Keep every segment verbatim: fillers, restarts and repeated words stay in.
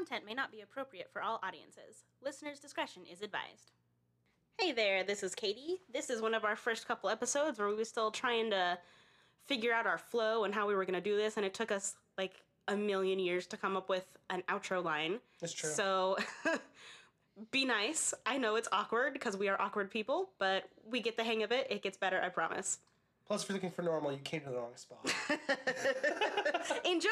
content may not be appropriate for all audiences. Listener's discretion is advised. Hey there, this is Katie. This is one of our first couple episodes where we were still trying to figure out our flow and how we were going to do this, and it took us like a million years to come up with an outro line. That's true. So be nice. I know it's awkward because we are awkward people, but we get the hang of it. It gets better, I promise. Plus, if you're looking for normal, you came to the wrong spot. Enjoy!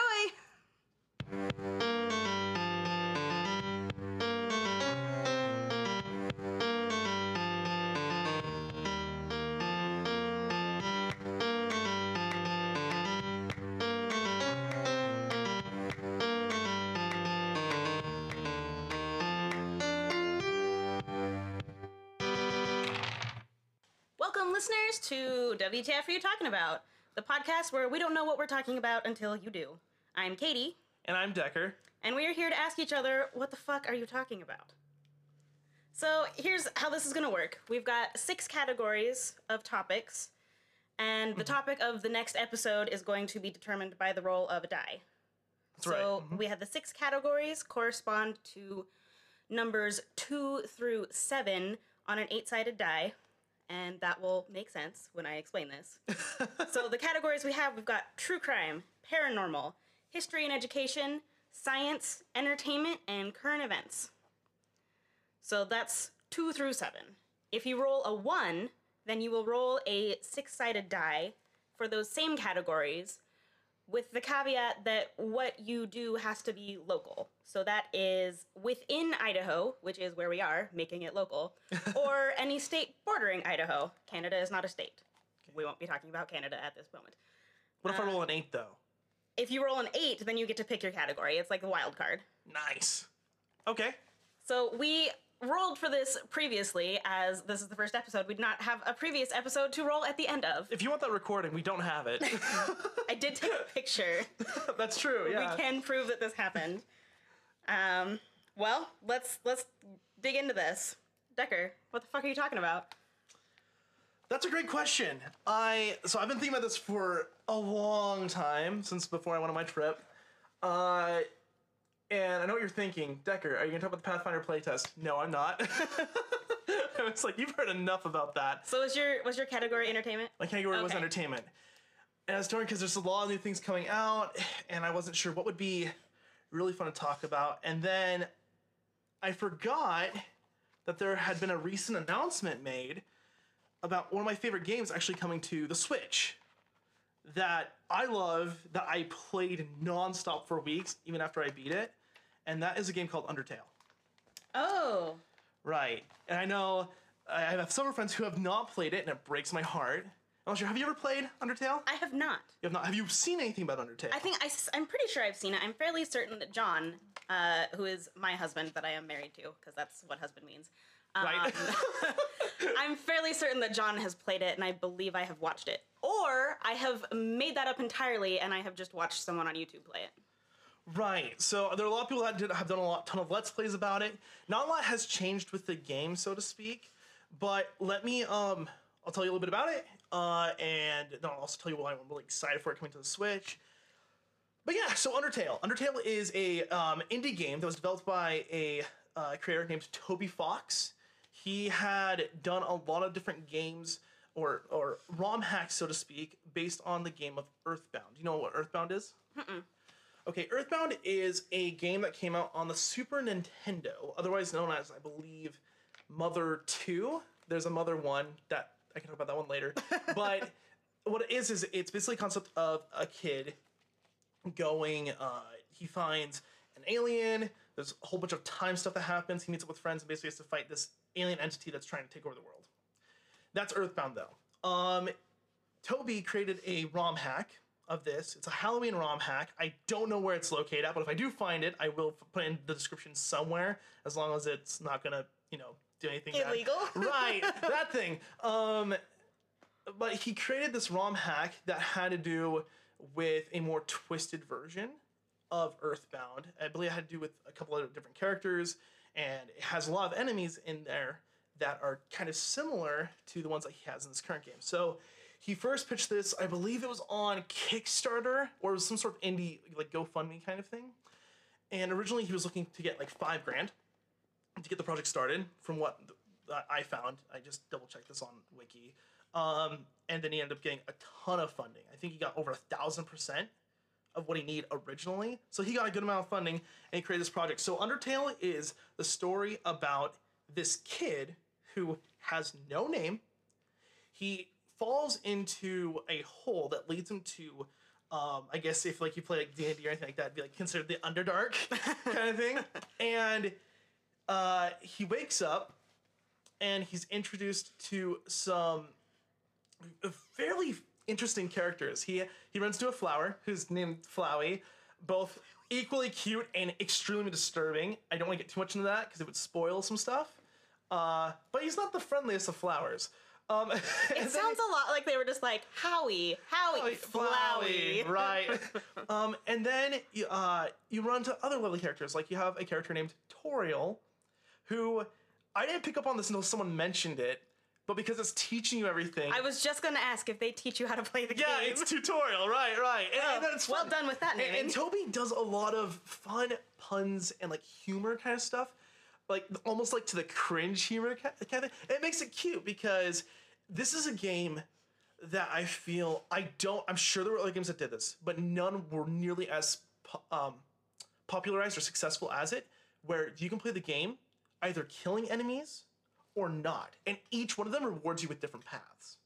Listeners to W T F Are You Talking About? The podcast where we don't know what we're talking about until you do. I'm Katie. And I'm Decker. And we are here to ask each other, what the fuck are you talking about? So here's how this is going to work. We've got six categories of topics, and the mm-hmm. topic of the next episode is going to be determined by the roll of a die. That's so right. So mm-hmm. we have the six categories correspond to numbers two through seven on an eight-sided die. And that will make sense when I explain this. So the categories we have, we've got true crime, paranormal, history and education, science, entertainment, and current events. So that's two through seven. If you roll a one, then you will roll a six-sided die for those same categories with the caveat that what you do has to be local. So that is within Idaho, which is where we are, making it local, or any state bordering Idaho. Canada is not a state. Okay. We won't be talking about Canada at this moment. What uh, if I roll an eight, though? If you roll an eight, then you get to pick your category. It's like the wild card. Nice. Okay. So we rolled for this previously, as this is the first episode. We'd not have a previous episode to roll at the end of. If you want that recording, we don't have it. I did take a picture. That's true, yeah. We can prove that this happened. Um, well, let's let's dig into this. Decker, what the fuck are you talking about? That's a great question. I So I've been thinking about this for a long time, since before I went on my trip. Uh... And I know what you're thinking. Decker, are you going to talk about the Pathfinder playtest? No, I'm not. I was like, you've heard enough about that. So was your was your category entertainment? My category okay. was entertainment. And I was torn because there's a lot of new things coming out, and I wasn't sure what would be really fun to talk about. And then I forgot that there had been a recent announcement made about one of my favorite games actually coming to the Switch. That I love, that I played nonstop for weeks, even after I beat it. And that is a game called Undertale. Oh. Right. And I know I have several friends who have not played it, and it breaks my heart. I'm not sure. Have you ever played Undertale? I have not. You have not? Have you seen anything about Undertale? I think I, I'm pretty sure I've seen it. I'm fairly certain that John, uh, who is my husband that I am married to, because that's what husband means. Um, right. I'm fairly certain that John has played it, and I believe I have watched it. Or I have made that up entirely, and I have just watched someone on YouTube play it. Right. So there are a lot of people that did, have done a lot, ton of Let's Plays about it. Not a lot has changed with the game, so to speak. But let me, um, I'll tell you a little bit about it. Uh, and then I'll also tell you why I'm really excited for it coming to the Switch. But yeah, so Undertale. Undertale is a um, indie game that was developed by a uh, creator named Toby Fox. He had done a lot of different games Or, or ROM hacks, so to speak, based on the game of Earthbound. You know what Earthbound is? Mm-mm. Okay, Earthbound is a game that came out on the Super Nintendo, otherwise known as, I believe, Mother two. There's a Mother one that I can talk about that one later. But what it is is it's basically a concept of a kid going. Uh, he finds an alien. There's a whole bunch of time stuff that happens. He meets up with friends and basically has to fight this alien entity that's trying to take over the world. That's Earthbound, though. Um, Toby created a ROM hack of this. It's a Halloween ROM hack. I don't know where it's located at, but if I do find it, I will put it in the description somewhere, as long as it's not going to, you know, do anything illegal. Bad. Right, that thing. Um, but he created this ROM hack that had to do with a more twisted version of Earthbound. I believe it had to do with a couple of different characters, and it has a lot of enemies in there that are kind of similar to the ones that he has in this current game. So he first pitched this, I believe it was on Kickstarter, or it was some sort of indie, like, GoFundMe kind of thing. And originally he was looking to get like five grand to get the project started, from what I found. I just double checked this on Wiki. Um, and then he ended up getting a ton of funding. I think he got over a thousand percent of what he needed originally. So he got a good amount of funding and he created this project. So Undertale is the story about this kid who has no name. He falls into a hole that leads him to, um, I guess if like you play like D and D or anything like that, it'd be like considered the Underdark kind of thing. And uh, he wakes up and he's introduced to some fairly interesting characters. He he runs into a flower who's named Flowey, both equally cute and extremely disturbing. I don't want to get too much into that because it would spoil some stuff. Uh, but he's not the friendliest of flowers. Um, it sounds a lot like they were just like, Howie, Howie, Flowey. Flowey. Right. um, and then uh, you run to other lovely characters. Like you have a character named Toriel, who I didn't pick up on this until someone mentioned it. But because it's teaching you everything. I was just going to ask if they teach you how to play the yeah, game. Yeah, it's tutorial, right, right. And, well, and then it's fun. Well done with that name. And, and Toby does a lot of fun puns and like humor kind of stuff. Like almost like to the cringe humor kind of thing. And it makes it cute because this is a game that I feel, I don't, I'm sure there were other games that did this, but none were nearly as um, popularized or successful as it, where you can play the game either killing enemies or not, and each one of them rewards you with different paths.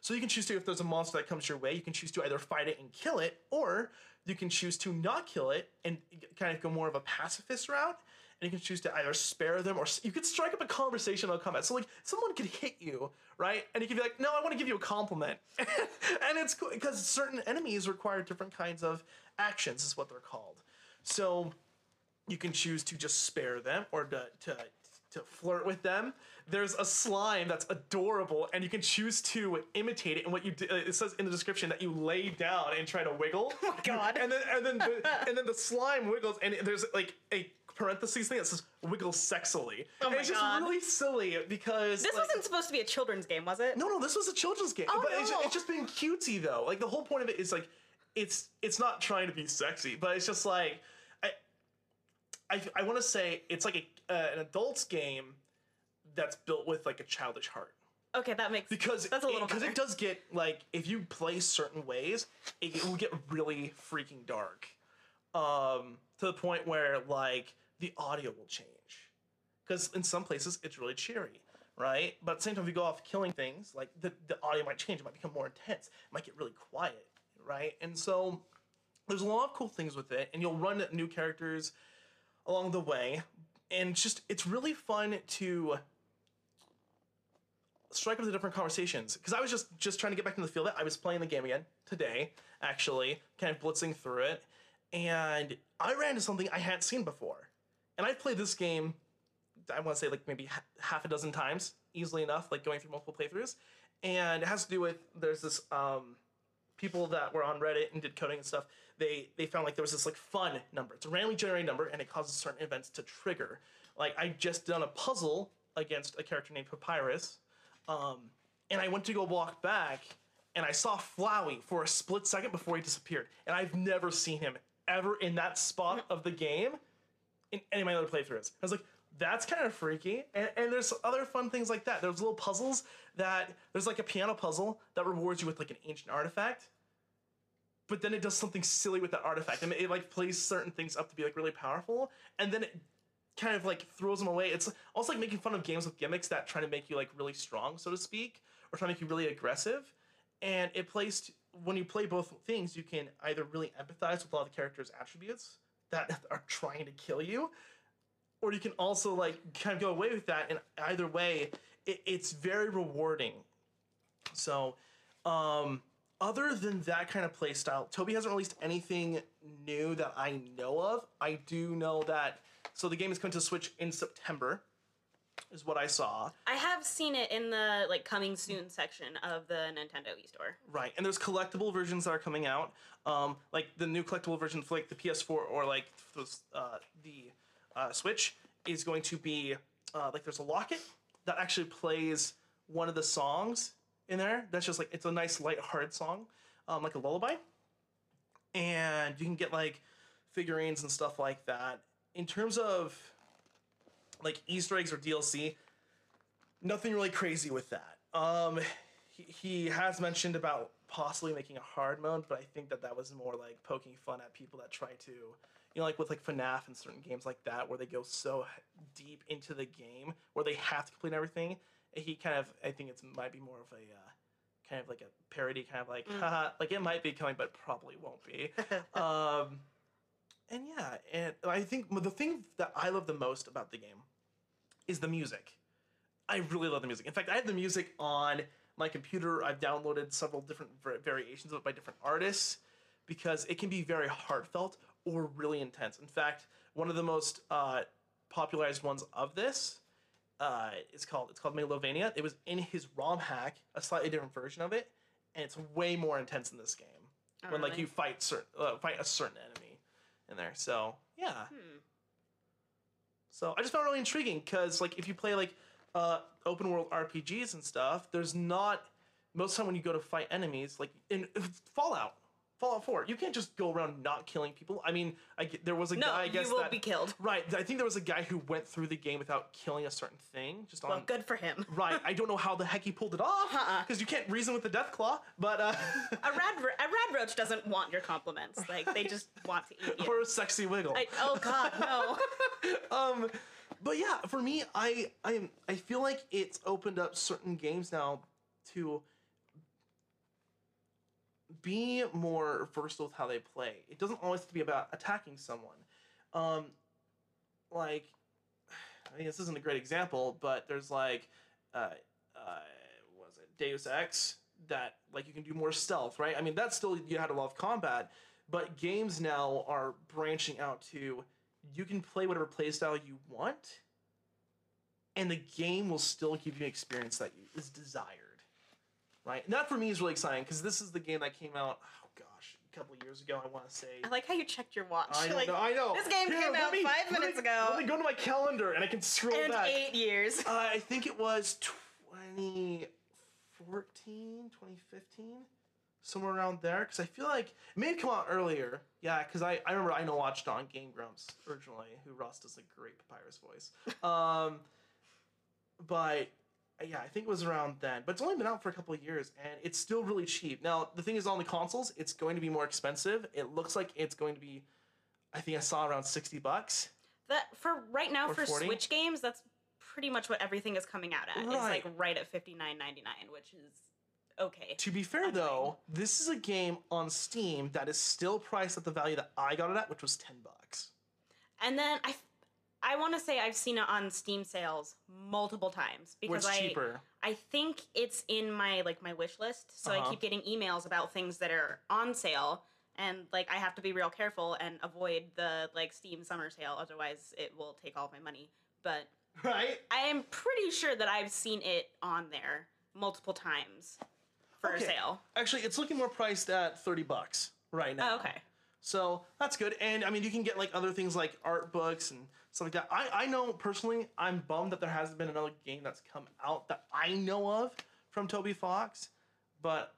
So you can choose to, if there's a monster that comes your way, you can choose to either fight it and kill it, or you can choose to not kill it and kind of go more of a pacifist route, and you can choose to either spare them, or you could strike up a conversation on combat. So like, someone could hit you, right? And you could be like, no, I want to give you a compliment. And it's cool, because certain enemies require different kinds of actions, is what they're called. So you can choose to just spare them, or to... to to flirt with them. There's a slime that's adorable and you can choose to imitate it. And what you do, it says in the description that you lay down and try to wiggle. Oh my God. And then, and then, the, and then the slime wiggles and there's like a parentheses thing that says wiggle sexily. Oh my and it's just God. Really silly because this like, wasn't supposed to be a children's game, was it? No, no, this was a children's game. Oh, but no. it's, just, it's just been cutesy though. Like the whole point of it is like, it's, it's not trying to be sexy, but it's just like, I, I want to say it's like a, uh, an adult's game that's built with like a childish heart. Okay, that makes because that's a little because it, it does get like if you play certain ways, it, it will get really freaking dark, um, to the point where like the audio will change because in some places it's really cheery, right? But at the same time, if you go off killing things, like the the audio might change, it might become more intense, it might get really quiet, right? And so there's a lot of cool things with it, and you'll run new characters along the way, and just it's really fun to strike up the different conversations, because I was just just trying to get back into the feel of it. I was playing the game again today, actually, kind of blitzing through it, and I ran into something I hadn't seen before. And I've played this game, I want to say like maybe ha half a dozen times, easily enough, like going through multiple playthroughs, and it has to do with there's this um, people that were on Reddit and did coding and stuff, they they found like there was this like fun number. It's a randomly generated number and it causes certain events to trigger. Like I just done a puzzle against a character named Papyrus, um, and I went to go walk back and I saw Flowey for a split second before he disappeared. And I've never seen him ever in that spot of the game in any of my other playthroughs. I was like, that's kind of freaky. And, and there's other fun things like that. There's little puzzles that, there's like a piano puzzle that rewards you with like an ancient artifact, but then it does something silly with that artifact. I mean, it like plays certain things up to be like really powerful, and then it kind of like throws them away. It's also like making fun of games with gimmicks that try to make you like really strong, so to speak, or try to make you really aggressive. And it plays, when you play both things, you can either really empathize with a lot of the character's attributes that are trying to kill you, or you can also like kind of go away with that, and either way, it, it's very rewarding. So, um, other than that kind of play style, Toby hasn't released anything new that I know of. I do know that, so the game is coming to Switch in September, is what I saw. I have seen it in the like coming soon section of the Nintendo eStore. Right, and there's collectible versions that are coming out, um, like the new collectible version for like the P S four or like the, uh, the Uh, Switch is going to be uh, like there's a locket that actually plays one of the songs in there. That's just like it's a nice lighthearted song, um, like a lullaby, and you can get like figurines and stuff like that. In terms of like Easter eggs or D L C, nothing really crazy with that. Um, he, he has mentioned about possibly making a hard mode, but I think that that was more like poking fun at people that try to, you know, like with like FNAF and certain games like that, where they go so deep into the game where they have to complete everything. He kind of, I think it might be more of a uh, kind of like a parody, kind of like, mm. haha, like it might be coming, but probably won't be. um, and yeah, and I think the thing that I love the most about the game is the music. I really love the music. In fact, I have the music on my computer. I've downloaded several different variations of it by different artists because it can be very heartfelt or really intense. In fact, one of the most uh, popularized ones of this Uh, it's called it's called Megalovania. It was in his ROM hack, a slightly different version of it, and it's way more intense in this game. Oh, when really? like you fight certain uh, fight a certain enemy in there. So yeah. Hmm. So I just found it really intriguing because like if you play like uh, open world R P Gs and stuff, there's not most of the time when you go to fight enemies like in Fallout. Fallout four, you can't just go around not killing people. I mean, I, there was a no, guy, I guess, that... No, you will be killed. Right, I think there was a guy who went through the game without killing a certain thing. Just well, on, good for him. Right, I don't know how the heck he pulled it off, because uh-uh. you can't reason with the Deathclaw, but... Uh, a, rad, a rad roach doesn't want your compliments. Right? Like, they just want to eat you. Or a sexy wiggle. I, oh, God, no. um, but yeah, for me, I, I, I feel like it's opened up certain games now to... be more versatile with how they play. It doesn't always have to be about attacking someone. Um, like, I mean, this isn't a great example, but there's like, uh, uh, what was it, Deus Ex? That, like, you can do more stealth, right? I mean, that's still, you had a lot of combat, but games now are branching out to, you can play whatever playstyle you want, and the game will still give you an experience that you, is desired. Right, and that for me is really exciting because this is the game that came out, oh gosh, a couple of years ago. I want to say. I like how you checked your watch. I know. Like, I know. This game Here, came out me, five minutes me, ago. Let me go to my calendar and I can scroll and back. Eight years. Uh, I think it was twenty fourteen, twenty fifteen, somewhere around there. Because I feel like it may have come out earlier. Yeah, because I, I remember I know watched on Game Grumps originally, who Ross does a great Papyrus voice. um, but. Yeah, I think it was around then, but it's only been out for a couple of years, and it's still really cheap. Now, the thing is, on the consoles, it's going to be more expensive. It looks like it's going to be, I think I saw around sixty bucks. That for right now for forty. Switch games, that's pretty much what everything is coming out at. Right. It's like right at fifty nine ninety nine, which is okay. To be fair, I'm though, fine. This is a game on Steam that is still priced at the value that I got it at, which was ten bucks. And then I. I want to say I've seen it on Steam sales multiple times because I cheaper. I think it's in my like my wish list, so uh-huh. I keep getting emails about things that are on sale, and like I have to be real careful and avoid the like Steam summer sale, otherwise it will take all my money. But right, I am pretty sure that I've seen it on there multiple times for okay. sale. Actually, it's looking more priced at thirty bucks right now. Oh, okay. So that's good. And I mean, you can get like other things like art books and stuff like that. I, I know personally, I'm bummed that there hasn't been another game that's come out that I know of from Toby Fox. But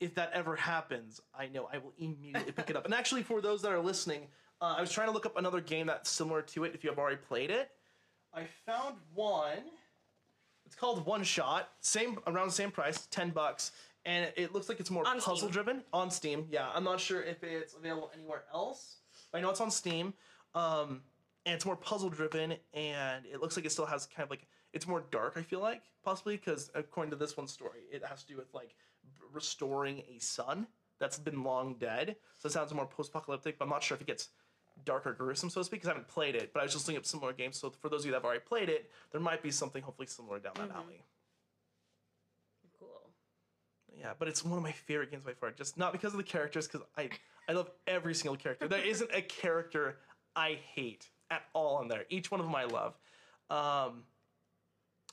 if that ever happens, I know I will immediately pick it up. And actually, for those that are listening, uh, I was trying to look up another game that's similar to it if you have already played it. I found one. It's called One Shot. Same, around the same price, ten bucks. And it looks like it's more on puzzle Steam. driven on Steam. Yeah, I'm not sure if it's available anywhere else. I know it's on Steam, um, and it's more puzzle driven. And it looks like it still has kind of like it's more dark. I feel like possibly because according to this one's story, it has to do with like restoring a son that's been long dead. So it sounds more post-apocalyptic, but I'm not sure if it gets dark or gruesome, so to speak, because I haven't played it. But I was just looking up similar games. So for those of you that have already played it, there might be something hopefully similar down that mm-hmm. alley. Yeah, but it's one of my favorite games by far. Just not because of the characters, because I I love every single character. There isn't a character I hate at all on there. Each one of them I love. Um,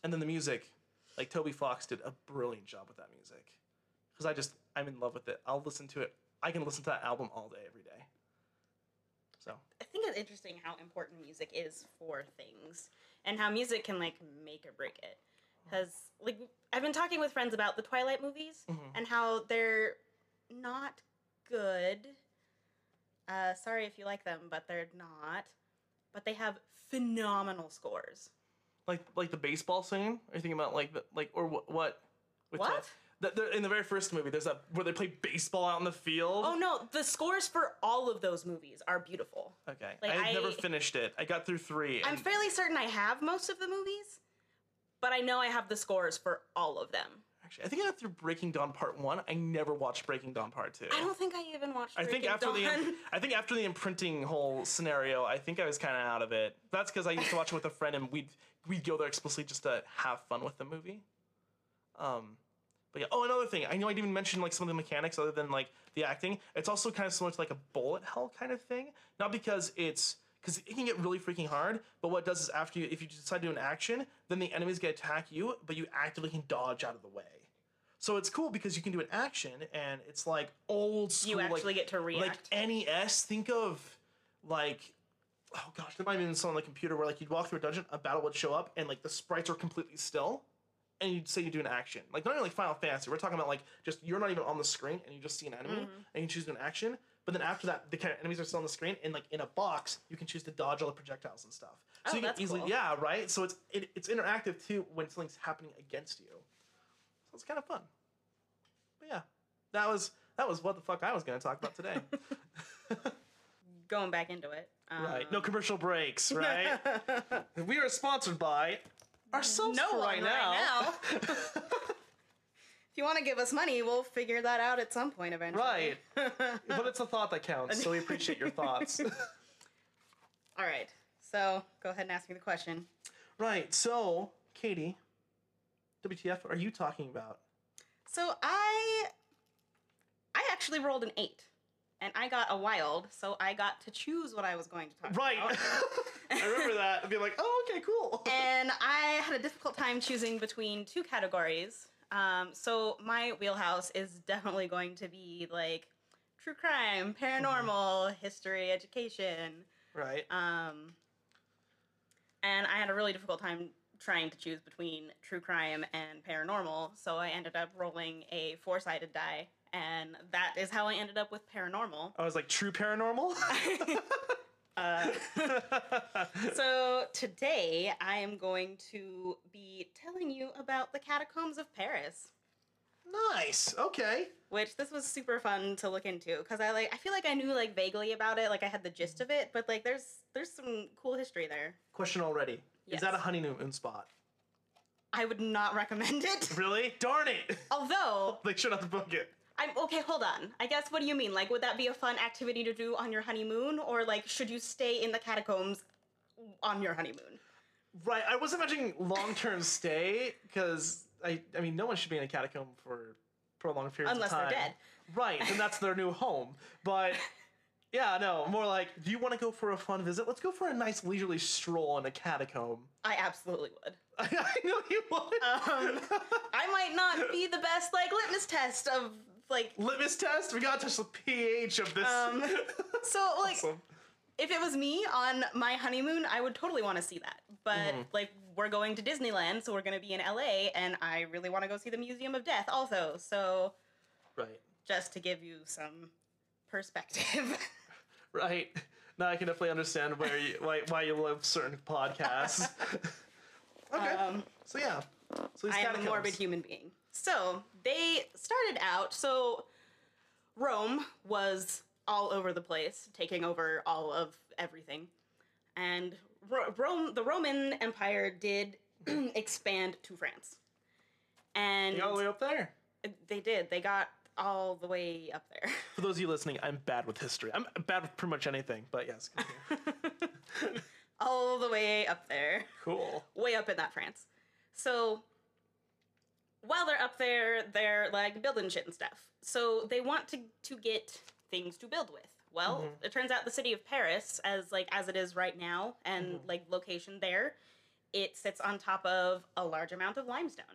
and then the music. Like, Toby Fox did a brilliant job with that music. Because I just, I'm in love with it. I'll listen to it. I can listen to that album all day, every day. So I think it's interesting how important music is for things. And how music can, like, make or break it. Because, like, I've been talking with friends about the Twilight movies mm-hmm. and how they're not good. Uh, sorry if you like them, but they're not. But they have phenomenal scores. Like like the baseball scene? Are you thinking about like the, like or wh what? What? The, the, in the very first movie, there's that where they play baseball out in the field. Oh no, the scores for all of those movies are beautiful. Okay, like, I've I, never finished it. I got through three. I'm fairly certain I have most of the movies, but I know I have the scores for all of them. Actually, I think I got through Breaking Dawn Part One. I never watched Breaking Dawn Part Two. I don't think I even watched. I Breaking think after Dawn. the I think after the imprinting whole scenario, I think I was kind of out of it. That's because I used to watch it with a friend, and we'd we'd go there explicitly just to have fun with the movie. Um, but yeah. Oh, another thing. I know I didn't even mention like some of the mechanics other than like the acting. It's also kind of similar to like a bullet hell kind of thing. Not because it's because it can get really freaking hard. But what it does is after you, if you decide to do an action, then the enemies get attack you, but you actively can dodge out of the way. So it's cool because you can do an action and it's like old school. You actually like, get to react. Like N E S. Think of like. Oh gosh, there might have been something on the computer where like you'd walk through a dungeon, a battle would show up, and like the sprites are completely still. And you'd say you do an action. Like, not even like Final Fantasy. We're talking about, like, just you're not even on the screen and you just see an enemy mm-hmm. and you choose an action. But then after that, the kind of enemies are still on the screen and, like, in a box, you can choose to dodge all the projectiles and stuff. So oh, you can that's easily, cool. Yeah, right? So it's it, it's interactive, too, when something's happening against you. So it's kind of fun. But, yeah. That was, that was what the fuck I was going to talk about today. Going back into it. Um... Right. No commercial breaks, right? We are sponsored by... Ourselves no for right now. Right now. If you want to give us money, we'll figure that out at some point eventually. Right. But it's a thought that counts, so we appreciate your thoughts. All right. So go ahead and ask me the question. Right. So, Katie, W T F are you talking about? So I, I actually rolled an eight. And I got a wild, so I got to choose what I was going to talk right. about. Right. I remember that. I'd be like, oh, okay, cool. And I had a difficult time choosing between two categories. Um, so my wheelhouse is definitely going to be like true crime, paranormal, history, education. Right. Um, and I had a really difficult time trying to choose between true crime and paranormal. So I ended up rolling a four-sided die. And that is how I ended up with paranormal. I was like, true paranormal? Uh, so today I am going to be telling you about the catacombs of Paris. Nice. Okay. Which this was super fun to look into because I like I feel like I knew like vaguely about it, like I had the gist of it, but like there's there's some cool history there. Question already. Yes. Is that a honeymoon spot? I would not recommend it. Really? Darn it. Although they should have booked it. I'm, okay, hold on. I guess, what do you mean? Like, would that be a fun activity to do on your honeymoon? Or, like, should you stay in the catacombs on your honeymoon? Right. I was imagining long-term stay, because, I, I mean, no one should be in a catacomb for prolonged periods Unless of time. Unless they're dead. Right, and that's their new home. But, yeah, no, more like, do you want to go for a fun visit? Let's go for a nice leisurely stroll in a catacomb. I absolutely would. I know you would. Um, I might not be the best, like, litmus test of... Like litmus test, we got to the pH of this. Um, so like, awesome. If it was me on my honeymoon, I would totally want to see that. But mm. like, we're going to Disneyland, so we're going to be in L A, and I really want to go see the Museum of Death, also. So, right, just to give you some perspective. Right now, I can definitely understand where you, why why you love certain podcasts. Okay, um, so yeah, so these I'm a morbid human being. So they started out, so Rome was all over the place, taking over all of everything. And Ro Rome, the Roman Empire did expand to France. And they all the way up there? They did. They got all the way up there. For those of you listening, I'm bad with history. I'm bad with pretty much anything, but yes. All the way up there. Cool. Way up in that France. So... While they're up there, they're, like, building shit and stuff. So they want to, to get things to build with. Well, mm-hmm. It turns out the city of Paris, as, like, as it is right now, and, mm-hmm. like, location there, it sits on top of a large amount of limestone.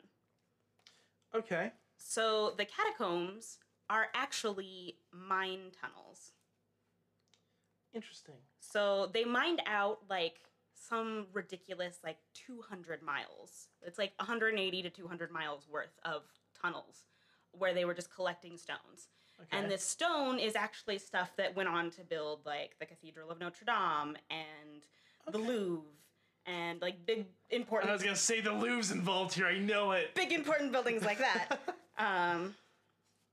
Okay. So the catacombs are actually mine tunnels. Interesting. So they mined out, like... some ridiculous, like, two hundred miles. It's like one hundred eighty to two hundred miles worth of tunnels where they were just collecting stones. Okay. And the stone is actually stuff that went on to build, like, the Cathedral of Notre Dame and okay. the Louvre and, like, big, important... I was going to say the Louvre's involved here. I know it. Big, important buildings like that. um,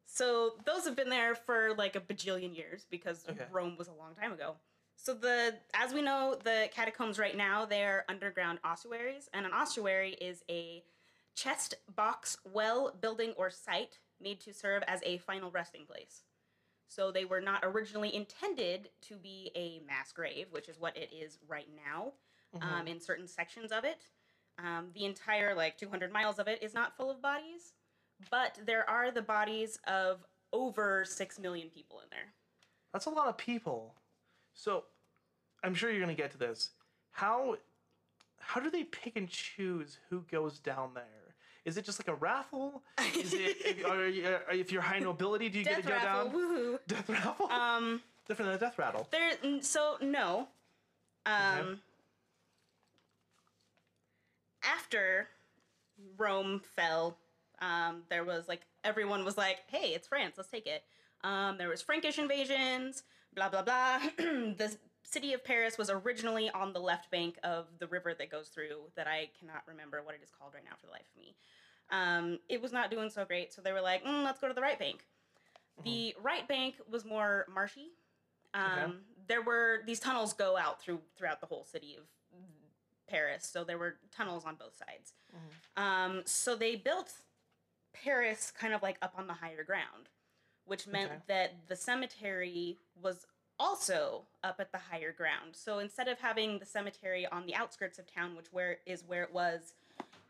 so those have been there for, like, a bajillion years because okay. Rome was a long time ago. So the, as we know, the catacombs right now, they're underground ossuaries. And an ossuary is a chest, box, well, building, or site made to serve as a final resting place. So they were not originally intended to be a mass grave, which is what it is right now, mm-hmm. um, in certain sections of it. Um, the entire, like, two hundred miles of it is not full of bodies, but there are the bodies of over six million people in there. That's a lot of people. So, I'm sure you're going to get to this. How how do they pick and choose who goes down there? Is it just like a raffle? Is it if, are you, are, if you're high nobility, do you death get to go raffle, down? Woohoo. Death raffle. Um, different than a death rattle. There. So no. Um, okay. After Rome fell, um, there was like everyone was like, "Hey, it's France. Let's take it." Um, there was Frankish invasions, blah, blah, blah. The city of Paris was originally on the left bank of the river that goes through that I cannot remember what it is called right now for the life of me. Um, it was not doing so great, so they were like, mm, let's go to the right bank. Mm-hmm. The right bank was more marshy. Um, okay. There were, these tunnels go out through throughout the whole city of Paris, so there were tunnels on both sides. Mm-hmm. Um, so they built Paris kind of like up on the higher ground, which meant okay. that the cemetery was also up at the higher ground. So instead of having the cemetery on the outskirts of town, which where is where it was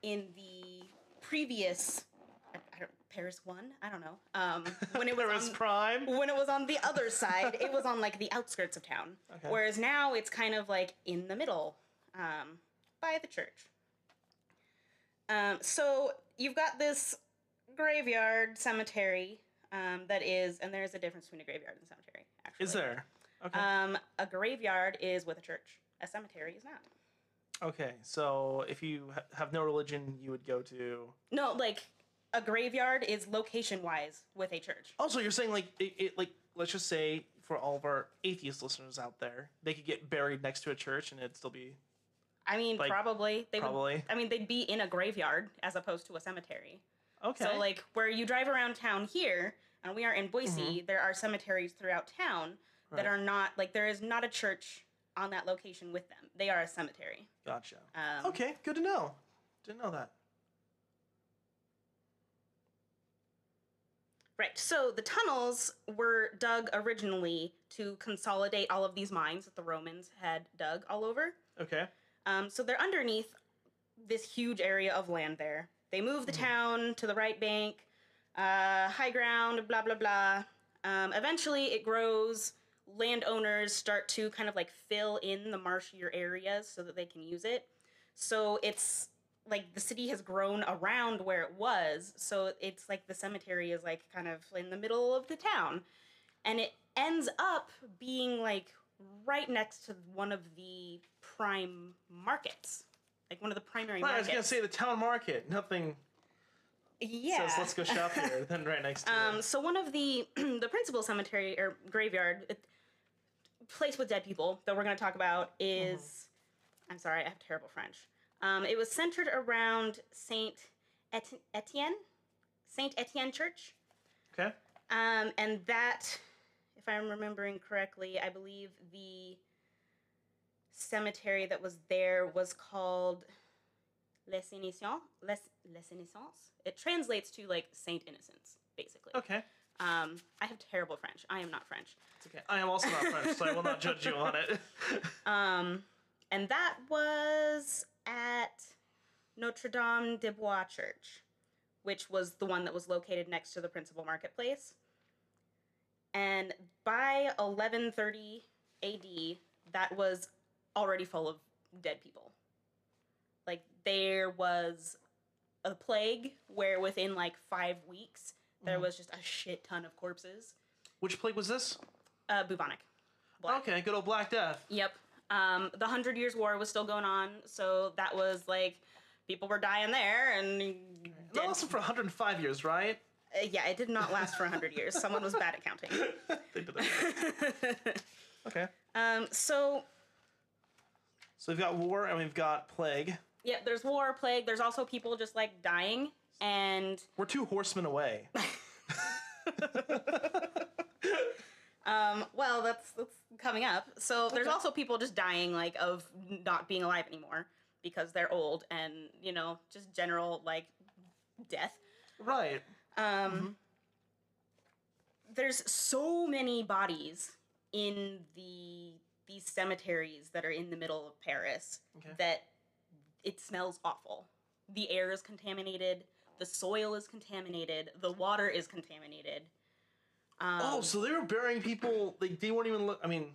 in the previous I, I don't, Paris one, I don't know, um, when it was Paris on, Prime, when it was on the other side, it was on like the outskirts of town. Okay. Whereas now it's kind of like in the middle, um, by the church. Um, so you've got this graveyard cemetery. Um, that is, and there is a difference between a graveyard and a cemetery, actually. Is there? Okay. Um, a graveyard is with a church. A cemetery is not. Okay, so if you ha- have no religion, you would go to... No, like, a graveyard is location-wise with a church. Also, you're saying, like, it, it, like, let's just say, for all of our atheist listeners out there, they could get buried next to a church and it'd still be... I mean, like, probably. They probably. Would, I mean, they'd be in a graveyard as opposed to a cemetery. Okay. So, like, where you drive around town here, and we are in Boise, mm-hmm. there are cemeteries throughout town that right. are not, like, there is not a church on that location with them. They are a cemetery. Gotcha. Um, okay, good to know. Didn't know that. Right, so the tunnels were dug originally to consolidate all of these mines that the Romans had dug all over. Okay. Um, so they're underneath this huge area of land there. They moved the town to the right bank, uh, high ground, blah, blah, blah. Um, eventually, it grows. Landowners start to kind of, like, fill in the marshier areas so that they can use it. So it's, like, the city has grown around where it was. So it's, like, the cemetery is, like, kind of in the middle of the town. And it ends up being, like, right next to one of the prime markets. Like one of the primary well, markets. I was going to say the town market. Nothing yeah. says let's go shop here than right next to um, it. So one of the the principal cemetery or graveyard, it, place with dead people that we're going to talk about is, mm-hmm. I'm sorry, I have terrible French. Um, it was centered around Saint Etienne, Saint Etienne Church. Okay. Um, and that, if I'm remembering correctly, I believe the... cemetery that was there was called Les Innocents. Les, Les Innocents. It translates to like Saint Innocents, basically. Okay. Um, I have terrible French. I am not French. It's okay. I am also not French, so I will not judge you on it. um, and that was at Notre Dame de Bois Church, which was the one that was located next to the principal marketplace. And by eleven thirty A D, that was already full of dead people. Like, there was a plague where within, like, five weeks, there mm-hmm. was just a shit ton of corpses. Which plague was this? Uh, bubonic. Black. Okay, good old Black Death. Yep. Um, the Hundred Years' War was still going on, so that was, like, people were dying there, and... Right. That lasted for one hundred five years, right? Uh, yeah, it did not last for one hundred years. Someone was bad at counting. They did that. Okay. Um, so... So we've got war and we've got plague. Yeah, there's war, plague. There's also people just, like, dying. And... We're two horsemen away. um, well, that's, that's coming up. So there's okay. also people just dying, like, of not being alive anymore. Because they're old and, you know, just general, like, death. Right. Um, mm-hmm. There's so many bodies in the these cemeteries that are in the middle of Paris okay. that it smells awful. The air is contaminated. The soil is contaminated. The water is contaminated. Um, oh, so they were burying people. Like, they weren't even... Look, I mean,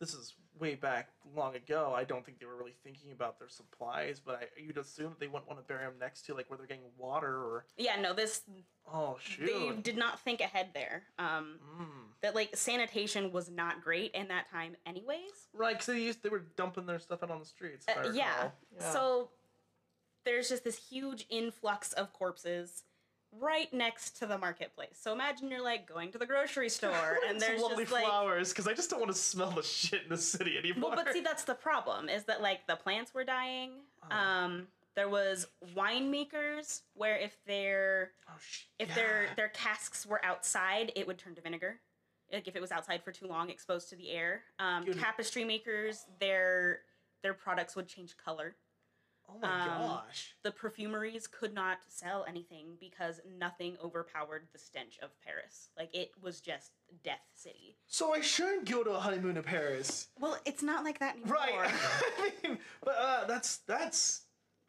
this is way back long ago. I don't think they were really thinking about their supplies, but I, you'd assume that they wouldn't want to bury them next to, like, where they're getting water or... Yeah, no, this... Oh, shoot. They did not think ahead there. Um, mm. That, like, sanitation was not great in that time anyways. Right, because they, they were dumping their stuff out on the streets. Uh, yeah. yeah. So there's just this huge influx of corpses right next to the marketplace. So imagine you're, like, going to the grocery store, and there's just, lovely like, flowers, because I just don't want to smell the shit in the city anymore. Well, but see, that's the problem, is that, like, the plants were dying. Oh. Um, there was winemakers, where if their oh, sh- if yeah. their their casks were outside, it would turn to vinegar. Like, if it was outside for too long, exposed to the air. Um, tapestry makers, their their products would change color. Oh my um, gosh. The perfumeries could not sell anything because nothing overpowered the stench of Paris. Like, it was just death city. So I shouldn't go to a honeymoon in Paris. Well, it's not like that anymore. Right. I mean, but uh, that's, that's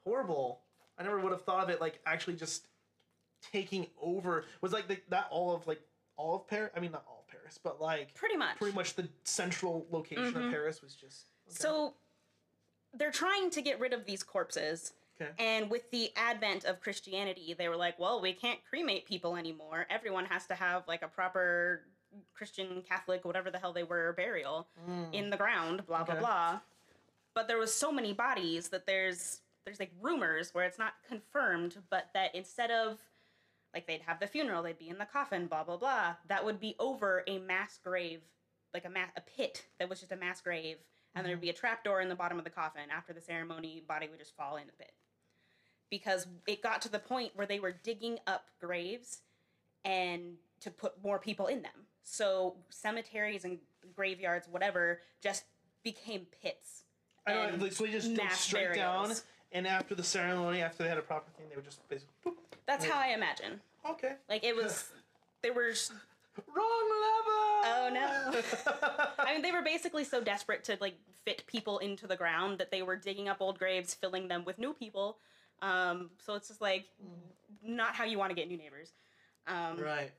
horrible. I never would have thought of it, like, actually just taking over. Was, like, the, not all of, like, all of Paris? I mean, not all of Paris, but, like... Pretty much. Pretty much the central location mm-hmm. of Paris was just... Okay. So... They're trying to get rid of these corpses. Okay. And with the advent of Christianity, they were like, well, we can't cremate people anymore. Everyone has to have, like, a proper Christian, Catholic, whatever the hell they were, burial mm. in the ground, blah, okay. blah, blah. But there was so many bodies that there's, there's, like, rumors where it's not confirmed, but that instead of, like, they'd have the funeral, they'd be in the coffin, blah, blah, blah, that would be over a mass grave, like a, ma- a pit that was just a mass grave. And there would be a trapdoor in the bottom of the coffin. After the ceremony, body would just fall in the pit. Because it got to the point where they were digging up graves and to put more people in them. So cemeteries and graveyards, whatever, just became pits. I know, so they just dug straight burials. down. And after the ceremony, after they had a proper thing, they would just basically... Boop, That's how I imagine. Okay. Like, it was... They were... Just, Wrong level! Oh, no. I mean, they were basically so desperate to, like, fit people into the ground that they were digging up old graves, filling them with new people. Um, so it's just, like, not how you want to get new neighbors. Um, right.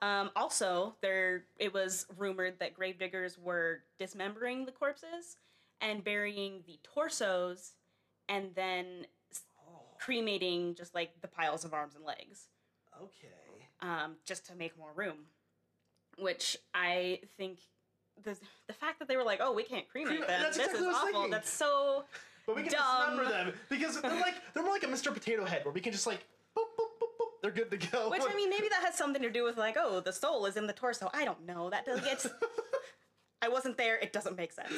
um, also, there it was rumored that gravediggers were dismembering the corpses and burying the torsos and then oh. cremating just, like, the piles of arms and legs. Okay. Um, just to make more room, which I think the the fact that they were like, oh, we can't cremate them. That's this exactly is awful. Thinking. That's so But we can dumb. dismember them because they're like they're more like a Mister Potato Head where we can just like boop boop boop boop. They're good to go. Which I mean, maybe that has something to do with like, oh, the soul is in the torso. I don't know. That doesn't get. I wasn't there. It doesn't make sense.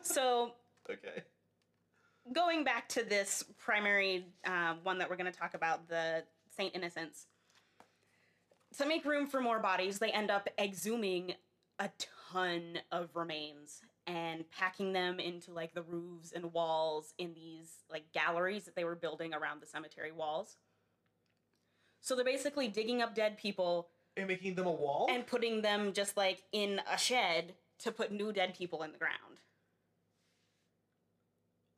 So. Okay. Going back to this primary uh, one that we're going to talk about, the Saint Innocents. To make room for more bodies, they end up exhuming a ton of remains and packing them into, like, the roofs and walls in these, like, galleries that they were building around the cemetery walls. So they're basically digging up dead people. And making them a wall? And putting them just, like, in a shed to put new dead people in the ground.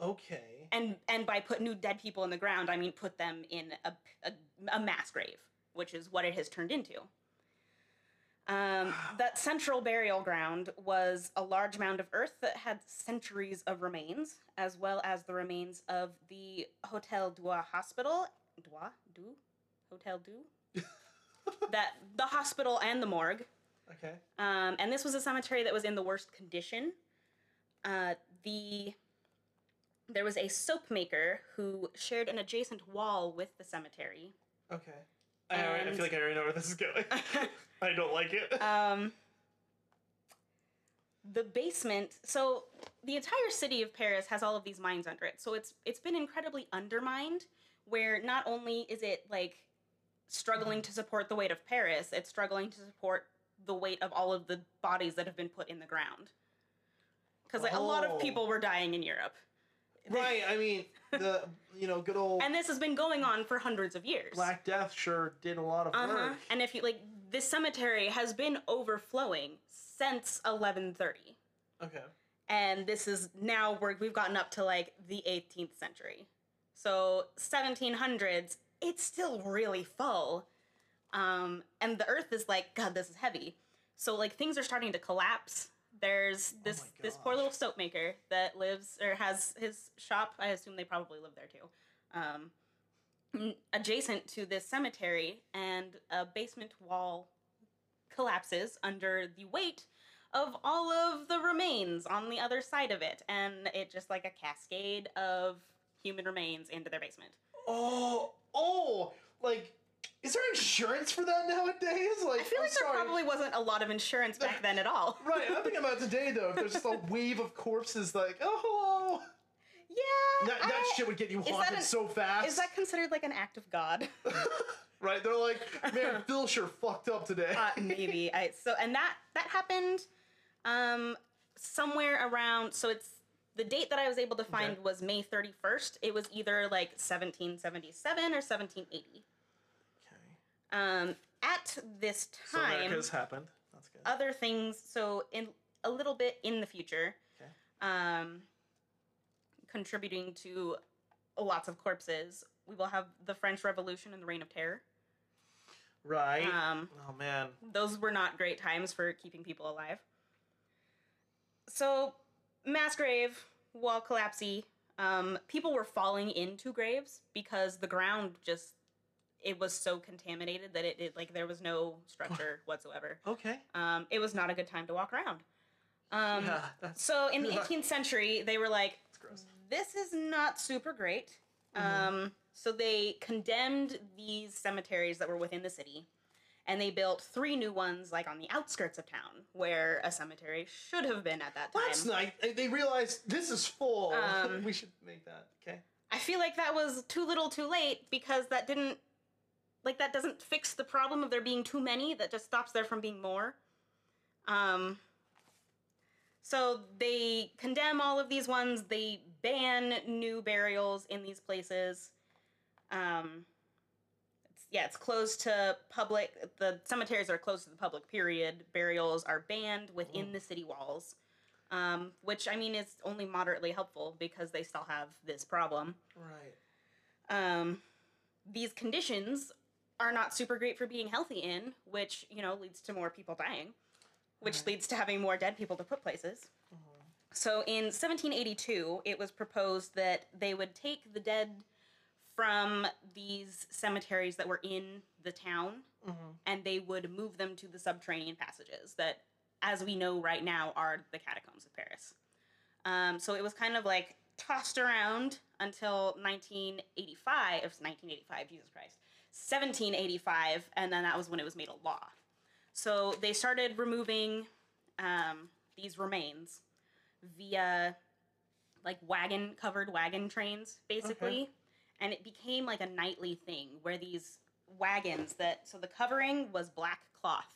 Okay. And and by put new dead people in the ground, I mean put them in a, a, a mass grave. Which is what it has turned into. Um, that central burial ground was a large mound of earth that had centuries of remains, as well as the remains of the Hotel Dieu hospital. Dieu? Dieu? Hotel Dieu? that, the hospital and the morgue. Okay. Um, and this was a cemetery that was in the worst condition. Uh, the... There was a soap maker who shared an adjacent wall with the cemetery. Okay. And, I feel like I already know where this is going. I don't like it. Um, the basement. So the entire city of Paris has all of these mines under it. So it's it's been incredibly undermined, where not only is it like struggling to support the weight of Paris, it's struggling to support the weight of all of the bodies that have been put in the ground. Because like oh. a lot of people were dying in Europe. Right, I mean, the, you know, good old... And this has been going on for hundreds of years. Black Death sure did a lot of uh-huh. work. And if you, like, this cemetery has been overflowing since eleven thirty. Okay. And this is now, we're, we've gotten up to, like, the eighteenth century. So, seventeen hundreds, it's still really full. Um, and the earth is like, God, this is heavy. So, like, things are starting to collapse. There's this oh this poor little soap maker that lives or has his shop. I assume they probably live there too, um, adjacent to this cemetery, and a basement wall collapses under the weight of all of the remains on the other side of it, and it just like a cascade of human remains into their basement. Oh, oh, like. Is there insurance for that nowadays? Like, I feel like I'm there sorry. probably wasn't a lot of insurance back then at all. Right, I'm thinking about today, though. If there's just a wave of corpses, like, oh, hello. Yeah. That, I, that shit would get you haunted an, so fast. Is that considered, like, an act of God? Right, they're like, man, Phil sure fucked up today. uh, maybe. I, so, and that, that happened um, somewhere around, so it's, the date that I was able to find okay. was May thirty-first. It was either, like, seventeen seventy-seven or seventeen eighty. Um, at this time, so America's happened. That's good. Other things, so in a little bit in the future, okay. um, contributing to lots of corpses, we will have the French Revolution and the Reign of Terror. Right. Um, oh man, those were not great times for keeping people alive. So, mass grave, wall collapsey. Um, people were falling into graves because the ground just. It was so contaminated that it, it, like, there was no structure whatsoever. Okay. Um, it was not a good time to walk around. Um, yeah, that's, so in the eighteenth century, they were like, this is not super great. Mm-hmm. Um, so they condemned these cemeteries that were within the city, and they built three new ones, like, on the outskirts of town, where a cemetery should have been at that time. That's nice. They realized, this is full. Um, we should make that. Okay. I feel like that was too little too late, because that didn't, like, that doesn't fix the problem of there being too many. That just stops there from being more. Um, so they condemn all of these ones. They ban new burials in these places. Um, it's, yeah, it's closed to public. The cemeteries are closed to the public, period. Burials are banned within mm. the city walls. Um, which, I mean, is only moderately helpful because they still have this problem. Right. Um, these conditions are not super great for being healthy in, which, you know, leads to more people dying, which mm-hmm. leads to having more dead people to put places. Mm-hmm. So in seventeen eighty-two, it was proposed that they would take the dead from these cemeteries that were in the town, mm-hmm. and they would move them to the subterranean passages that, as we know right now, are the catacombs of Paris. Um, so it was kind of like tossed around until nineteen eighty-five, it was nineteen eighty-five, Jesus Christ, seventeen eighty-five, and then that was when it was made a law. So they started removing um, these remains via, like, wagon, covered wagon trains, basically, okay. and it became, like, a nightly thing where these wagons that, so the covering was black cloth,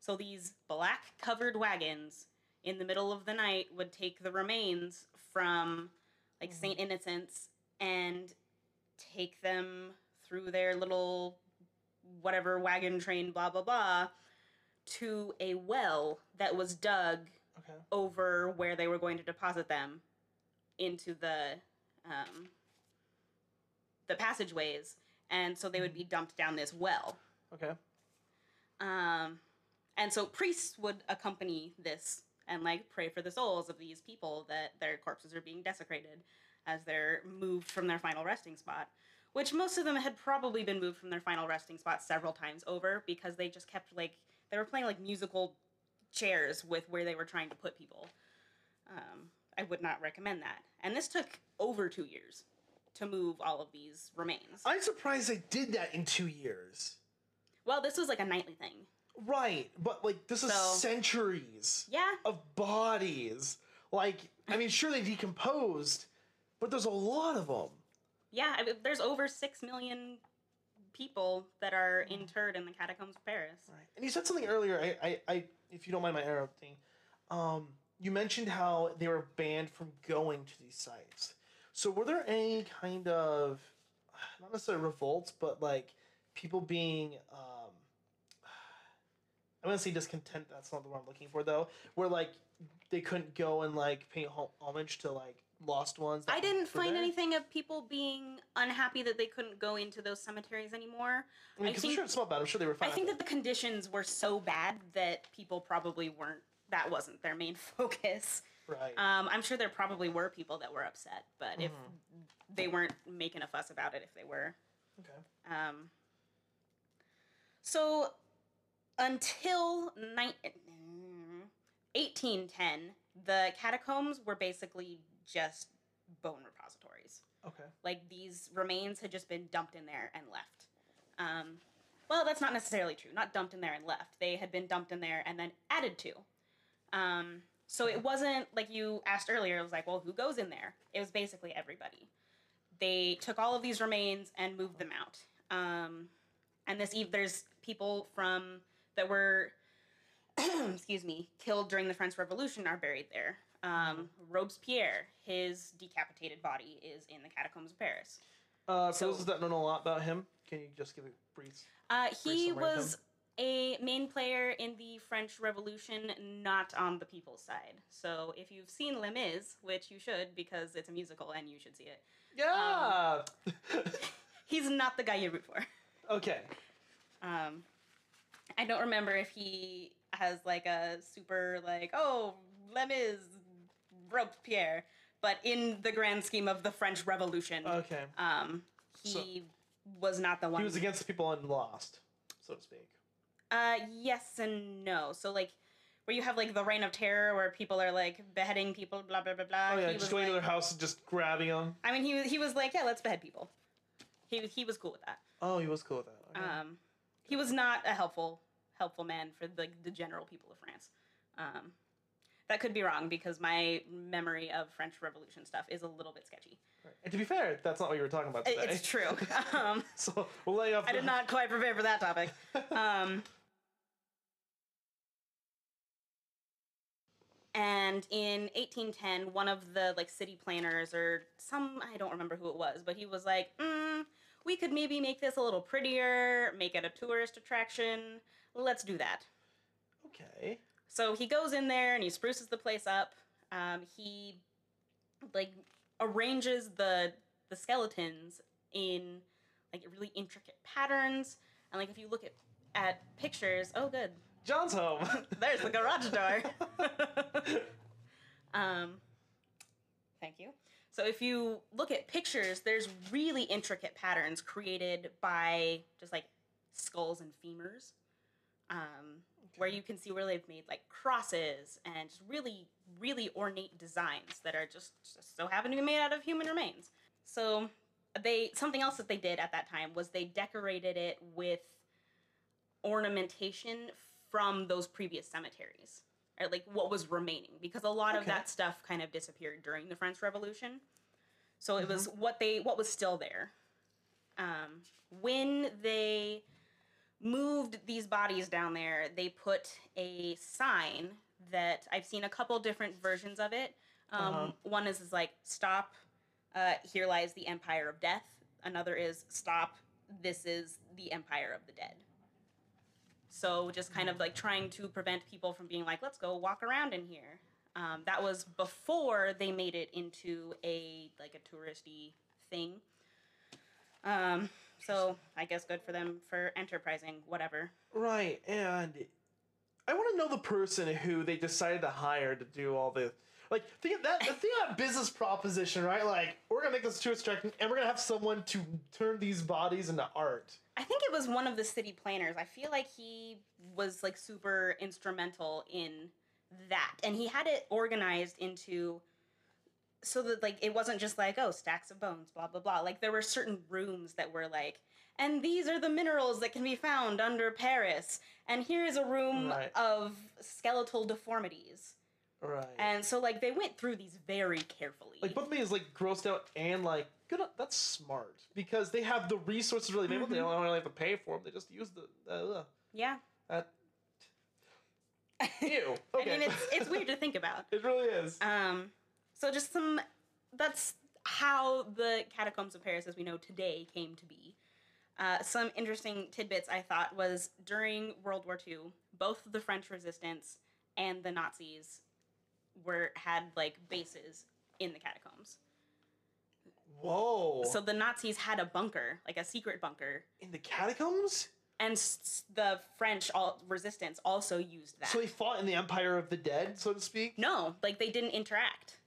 so these black covered wagons in the middle of the night would take the remains from... like Saint Innocents, and take them through their little whatever wagon train, blah, blah, blah, to a well that was dug okay. over where they were going to deposit them into the um, the passageways. And so they would be dumped down this well. Okay. Um, and so priests would accompany this and, like, pray for the souls of these people that their corpses are being desecrated as they're moved from their final resting spot, which most of them had probably been moved from their final resting spot several times over because they just kept, like, they were playing, like, musical chairs with where they were trying to put people. Um, I would not recommend that. And this took over two years to move all of these remains. I'm surprised they did that in two years. Well, this was like a nightly thing. Right, but like this so, is centuries yeah. of bodies. Like, I mean, sure they decomposed, but there's a lot of them. Yeah, I mean, there's over six million people that are interred in the catacombs of Paris. Right, and you said something earlier. I, I, I if you don't mind my interrupting, um, you mentioned how they were banned from going to these sites. So were there any kind of, not necessarily revolts, but like people being. Um, I'm going to say discontent, that's not the word I'm looking for, though, where, like, they couldn't go and, like, pay homage to, like, lost ones. I didn't find there. anything of people being unhappy that they couldn't go into those cemeteries anymore. I mean, because I'm sure it smelled bad. I'm sure they were fine. I think that the conditions were so bad that people probably weren't, that wasn't their main focus. Right. Um, I'm sure there probably were people that were upset, but mm-hmm. if they weren't making a fuss about it, if they were. Okay. Um. So... Until eighteen ten, the catacombs were basically just bone repositories. Okay. Like, these remains had just been dumped in there and left. Um, well, that's not necessarily true. Not dumped in there and left. They had been dumped in there and then added to. Um, so it wasn't, like you asked earlier, it was like, well, who goes in there? It was basically everybody. They took all of these remains and moved them out. Um, and this eve there's people from... that were, excuse me, killed during the French Revolution are buried there. Um, Robespierre, his decapitated body is in the catacombs of Paris. Uh, so, for those that don't know a lot about him, can you just give a brief? Uh, he was a main player in the French Revolution, not on the people's side. So if you've seen Les Mis, which you should because it's a musical and you should see it. Yeah! Um, he's not the guy you root for. Okay. Um... I don't remember if he has, like, a super, like, oh, Les Mis, Robespierre, but in the grand scheme of the French Revolution, okay, um, he so, was not the one. He was against the people and lost, so to speak. Uh, yes and no. So, like, where you have, like, the Reign of Terror, where people are, like, beheading people, blah, blah, blah, blah. Oh, yeah, he just was, going like, to their house and just grabbing them. I mean, he, he was like, yeah, let's behead people. He, he was cool with that. Oh, he was cool with that. Okay. Um... He was not a helpful, helpful man for the the general people of France. Um, that could be wrong because my memory of French Revolution stuff is a little bit sketchy. Right. And to be fair, that's not what you were talking about today. It's true. Um, so we'll lay off. I did not quite prepare for that topic. Um, and in eighteen ten, one of the like city planners or some I don't remember who it was, but he was like. Mm, We could maybe make this a little prettier, make it a tourist attraction. Let's do that. Okay. So he goes in there and he spruces the place up. Um, he, like, arranges the the skeletons in, like, really intricate patterns. And, like, if you look at, at pictures, oh, good. John's home. There's the garage door. um, thank you. So if you look at pictures, there's really intricate patterns created by just, like, skulls and femurs, um, okay. where you can see where they've made, like, crosses and just really, really ornate designs that are just, just so happen to be made out of human remains. So they something else that they did at that time was they decorated it with ornamentation from those previous cemeteries. Or like what was remaining, because a lot okay. of that stuff kind of disappeared during the French Revolution. So it mm-hmm. was what they what was still there. Um, when they moved these bodies down there, they put a sign that I've seen a couple different versions of it. Um, uh-huh. One is, is like, stop, uh, here lies the empire of death. Another is stop, this is the empire of the dead. So just kind of like trying to prevent people from being like, let's go walk around in here. Um, that was before they made it into a like a touristy thing. Um, so I guess good for them for enterprising, whatever. Right, and I want to know the person who they decided to hire to do all the like think that the thing about business proposition, right? Like we're gonna make this tourist attraction, and we're gonna have someone to turn these bodies into art. I think it was one of the city planners. I feel like he was, like, super instrumental in that. And he had it organized into so that, like, it wasn't just like, oh, stacks of bones, blah, blah, blah. Like, there were certain rooms that were like, and these are the minerals that can be found under Paris. And here is a room right. of skeletal deformities. Right. And so, like, they went through these very carefully. Like, both of me is, like, grossed out and, like, good. That's smart. Because they have the resources to really available. Mm-hmm. They don't really have to pay for them. They just use the... Uh, yeah. Uh, ew. Okay. I mean, it's, it's weird to think about. It really is. Um, so just some... That's how the catacombs of Paris, as we know today, came to be. Uh, some interesting tidbits, I thought, was during World War Two, both the French Resistance and the Nazis... were had like bases in the catacombs. Whoa! So the Nazis had a bunker, like a secret bunker, in the catacombs. And s- the French all- resistance also used that. So they fought in the Empire of the Dead, so to speak. No, like they didn't interact.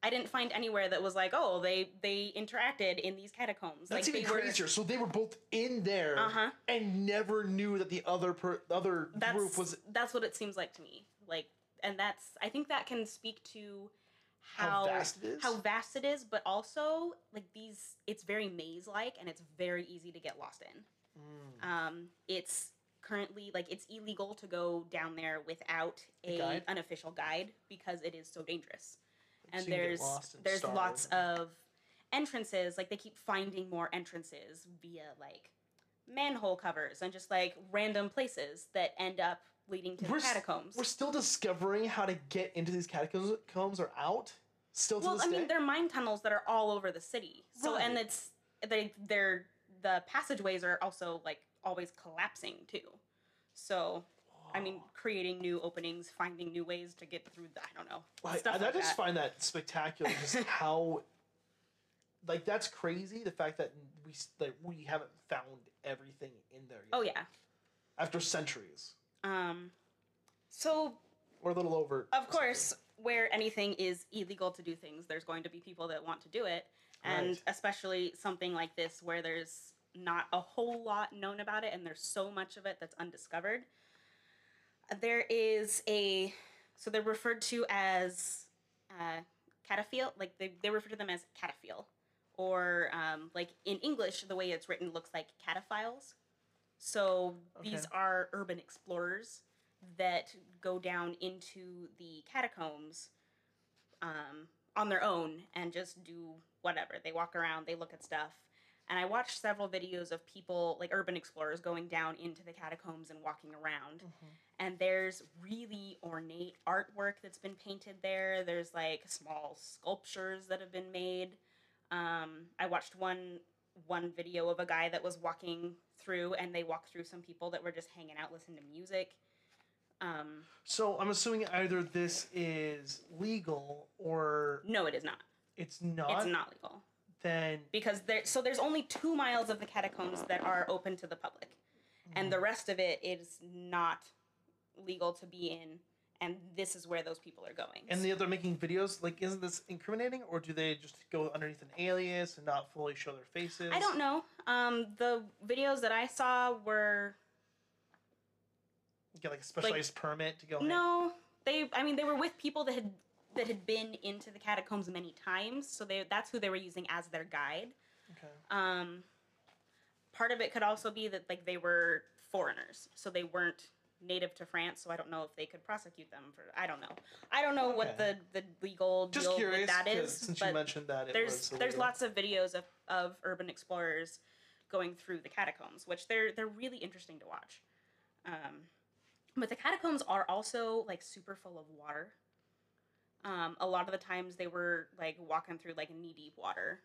I didn't find anywhere that was like, oh, they they interacted in these catacombs. That's like, even they crazier. Were... So they were both in there uh-huh. and never knew that the other per- other that's, group was. That's what it seems like to me. Like. And that's, I think that can speak to how, how vast it is, how vast it is, but also like these, it's very maze-like and it's very easy to get lost in. Mm. Um, it's currently like, it's illegal to go down there without a, a guide? an official guide because it is so dangerous. And so there's, and there's starve. lots of entrances. Like they keep finding more entrances via like manhole covers and just like random places that end up leading to we're the catacombs. St- we're still discovering how to get into these catacombs or out. Still to well, this I day? mean, they're mine tunnels that are all over the city. So, right. and it's, they, they're, the passageways are also, like, always collapsing, too. So, Whoa. I mean, creating new openings, finding new ways to get through, the, I don't know, well, stuff I, I, like I just that. find that spectacular, just how, like, that's crazy, the fact that we, like, we haven't found everything in there yet. Oh, yeah. After centuries. Um, so... We're a little over... Of course, where anything is illegal to do things, there's going to be people that want to do it. And right. especially something like this where there's not a whole lot known about it and there's so much of it that's undiscovered. There is a... So they're referred to as uh, cataphile. Like, they, they refer to them as cataphile. Or, um, like, in English, the way it's written looks like cataphiles. So okay. these are urban explorers that go down into the catacombs um, on their own and just do whatever. They walk around, they look at stuff. And I watched several videos of people, like urban explorers, going down into the catacombs and walking around. Mm-hmm. And there's really ornate artwork that's been painted there. There's like small sculptures that have been made. Um, I watched one... one video of a guy that was walking through and they walked through some people that were just hanging out, listening to music. Um, so I'm assuming either this is legal or... No, it is not. It's not? It's not legal. Then... Because there, so there's only two miles of the catacombs that are open to the public. Mm. And the rest of it is not legal to be in. And this is where those people are going. And the other making videos, like, isn't this incriminating? Or do they just go underneath an alias and not fully show their faces? I don't know. Um, the videos that I saw were... You get, like, a specialized like, permit to go No. Hang. They, I mean, they were with people that had that had been into the catacombs many times. So they that's who they were using as their guide. Okay. Um, part of it could also be that, like, they were foreigners. So they weren't... native to France, so I don't know if they could prosecute them for. I don't know. I don't know okay. what the, the legal Just deal curious, with that is. Since but you mentioned that, it there's was there's little... lots of videos of, of urban explorers going through the catacombs, which they're they're really interesting to watch. Um, but the catacombs are also like super full of water. Um, a lot of the times they were like walking through like knee deep water.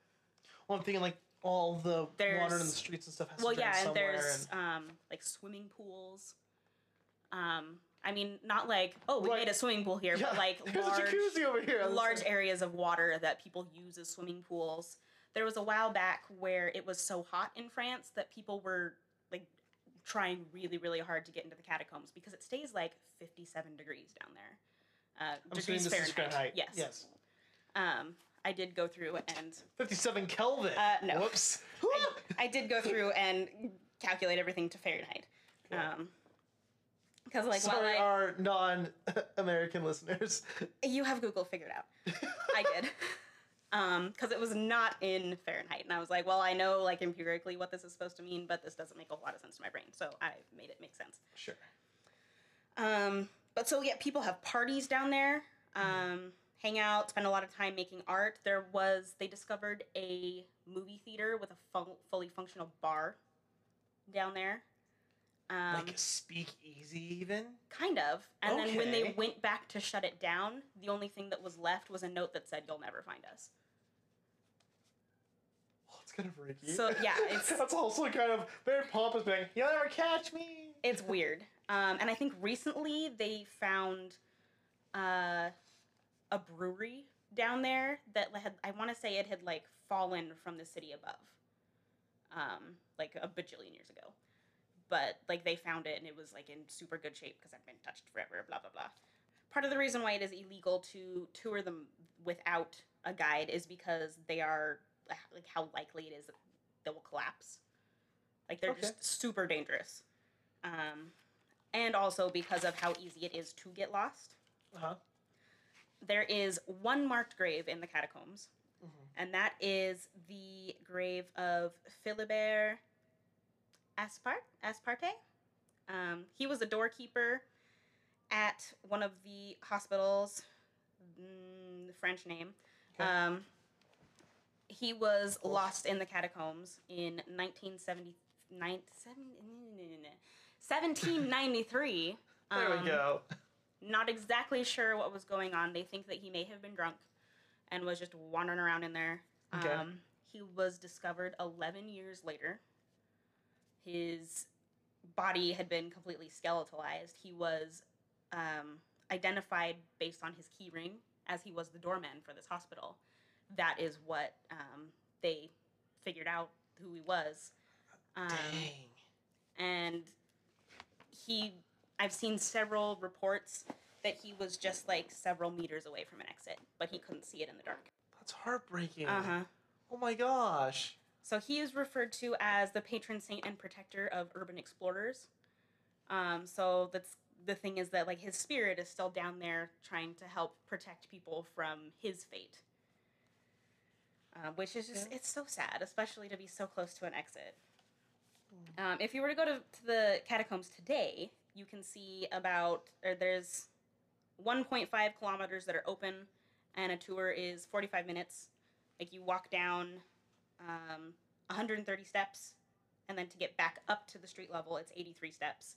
Well, I'm thinking like all the there's, water in the streets and stuff has well, to drain yeah, somewhere. Well, yeah, there's and... um, like swimming pools. Um, I mean, not like, oh, we right. made a swimming pool here, yeah. but like There's large, a jacuzzi over here. large areas of water that people use as swimming pools. There was a while back where it was so hot in France that people were like trying really, really hard to get into the catacombs because it stays like fifty-seven degrees down there. Uh, I'm degrees Fahrenheit. Is Fahrenheit. Yes. yes. Um, I did go through and... fifty-seven Kelvin. Uh, no. Whoops. I, I did go through and calculate everything to Fahrenheit. Cool. Um, Because like, Sorry, I, our non-American listeners. You have Google figured out. I did. um, because it was not in Fahrenheit. And I was like, well, I know like empirically what this is supposed to mean, but this doesn't make a lot of sense to my brain. So I made it make sense. Sure. Um, but so yeah, people have parties down there, um, hang out, spend a lot of time making art. There was, they discovered a movie theater with a fu- fully functional bar down there. Um, like a speakeasy even? Kind of. And okay. then when they went back to shut it down, the only thing that was left was a note that said, "You'll never find us." Well, it's kind of freaky. So yeah, it's... That's also kind of very pompous thing. "You'll never catch me." It's weird. Um, and I think recently they found uh, a brewery down there that had, I want to say it had like fallen from the city above, um, like a bajillion years ago. But like they found it and it was like in super good shape because I've been touched forever, blah, blah, blah. Part of the reason why it is illegal to tour them without a guide is because they are, like how likely it is that they will collapse. Like they're okay. just super dangerous. Um... And also because of how easy it is to get lost. Uh-huh. There is one marked grave in the catacombs. Mm-hmm. And that is the grave of Philibert Aspart- Asparte. Um, he was a doorkeeper at one of the hospitals. Mm, the French name. Okay. Um, he was Oof. lost in the catacombs in nineteen seventy-three. Nine, seven, seventeen ninety-three. There um, we go. Not exactly sure what was going on. They think that he may have been drunk and was just wandering around in there. Okay. Um, he was discovered eleven years later. His body had been completely skeletalized. He was um, identified based on his key ring as he was the doorman for this hospital. That is what um, they figured out who he was. Um, Dang. And he, I've seen several reports that he was just like several meters away from an exit, but he couldn't see it in the dark. That's heartbreaking. Uh-huh. Oh my gosh. So he is referred to as the patron saint and protector of urban explorers. Um, so that's the thing is that like his spirit is still down there trying to help protect people from his fate. Uh, which is just, yeah. it's so sad, especially to be so close to an exit. Um, if you were to go to, to the catacombs today, you can see about, or there's one point five kilometers that are open, and a tour is forty-five minutes. Like, you walk down um, one hundred thirty steps, and then to get back up to the street level, it's eighty-three steps.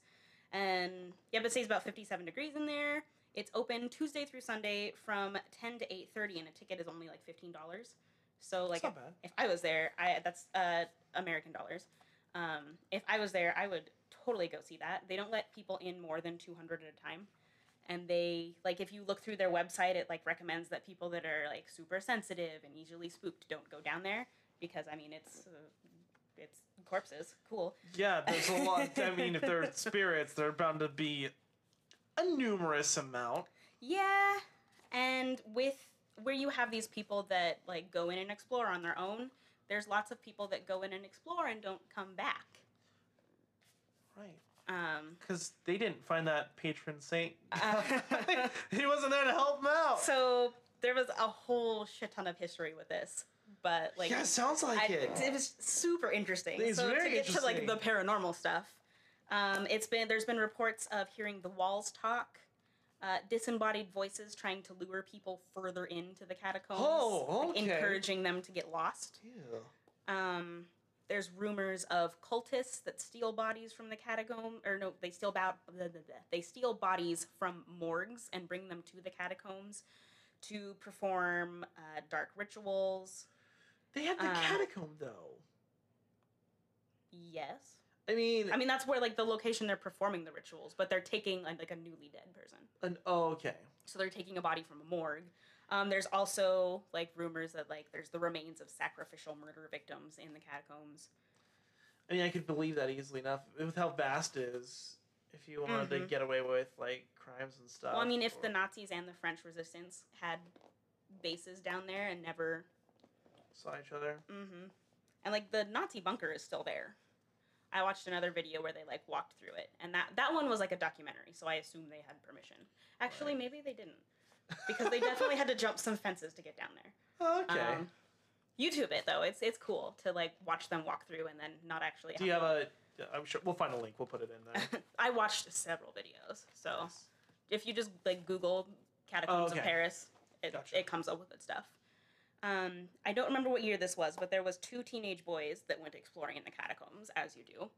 And, yeah, but it stays about fifty-seven degrees in there. It's open Tuesday through Sunday from ten to eight thirty, and a ticket is only, like, fifteen dollars. So, like, if, if I was there, I that's uh, American dollars. Um, if I was there, I would totally go see that. They don't let people in more than two hundred at a time. And they, like, if you look through their website, it, like, recommends that people that are, like, super sensitive and easily spooked don't go down there. Because, I mean, it's, uh, it's corpses. Cool. Yeah, there's a lot. I mean, if they're spirits, they're bound to be a numerous amount. Yeah. And with, where you have these people that, like, go in and explore on their own, there's lots of people that go in and explore and don't come back. Right. Because um, they didn't find that patron saint. Uh, he wasn't there to help them out. So there was a whole shit ton of history with this. But like, yeah, it sounds like I, it. It was super interesting. It's so very to get to like the paranormal stuff, um, it's been there's been reports of hearing the walls talk. Uh, disembodied voices trying to lure people further into the catacombs. Oh, okay. Like encouraging them to get lost. Ew. Um, there's rumors of cultists that steal bodies from the catacomb, or no, they steal, ba- blah, blah, blah. They steal bodies from morgues and bring them to the catacombs to perform uh, dark rituals. They have the uh, catacomb, though. Yes. I mean... I mean, that's where, like, the location they're performing the rituals, but they're taking, like, a newly dead person. An, oh, okay. So they're taking a body from a morgue. Um, there's also, like, rumors that, like, there's the remains of sacrificial murder victims in the catacombs. I mean, I could believe that easily enough. With how vast it is, if you wanted mm-hmm. to get away with, like, crimes and stuff. Well, I mean, if or... the Nazis and the French Resistance had bases down there and never... saw each other. Mm-hmm. And, like, the Nazi bunker is still there. I watched another video where they, like, walked through it. And that, that one was, like, a documentary, so I assume they had permission. Actually, right. Maybe they didn't. Because they definitely had to jump some fences to get down there. Oh, okay. Um, YouTube it though. It's it's cool to like watch them walk through and then not actually. Do you have a? I'm sure we'll find a link. We'll put it in there. I watched several videos, so nice. If you just like Google catacombs oh, okay. of Paris, it gotcha. It comes up with good stuff. Um, I don't remember what year this was, but there was two teenage boys that went exploring in the catacombs, as you do.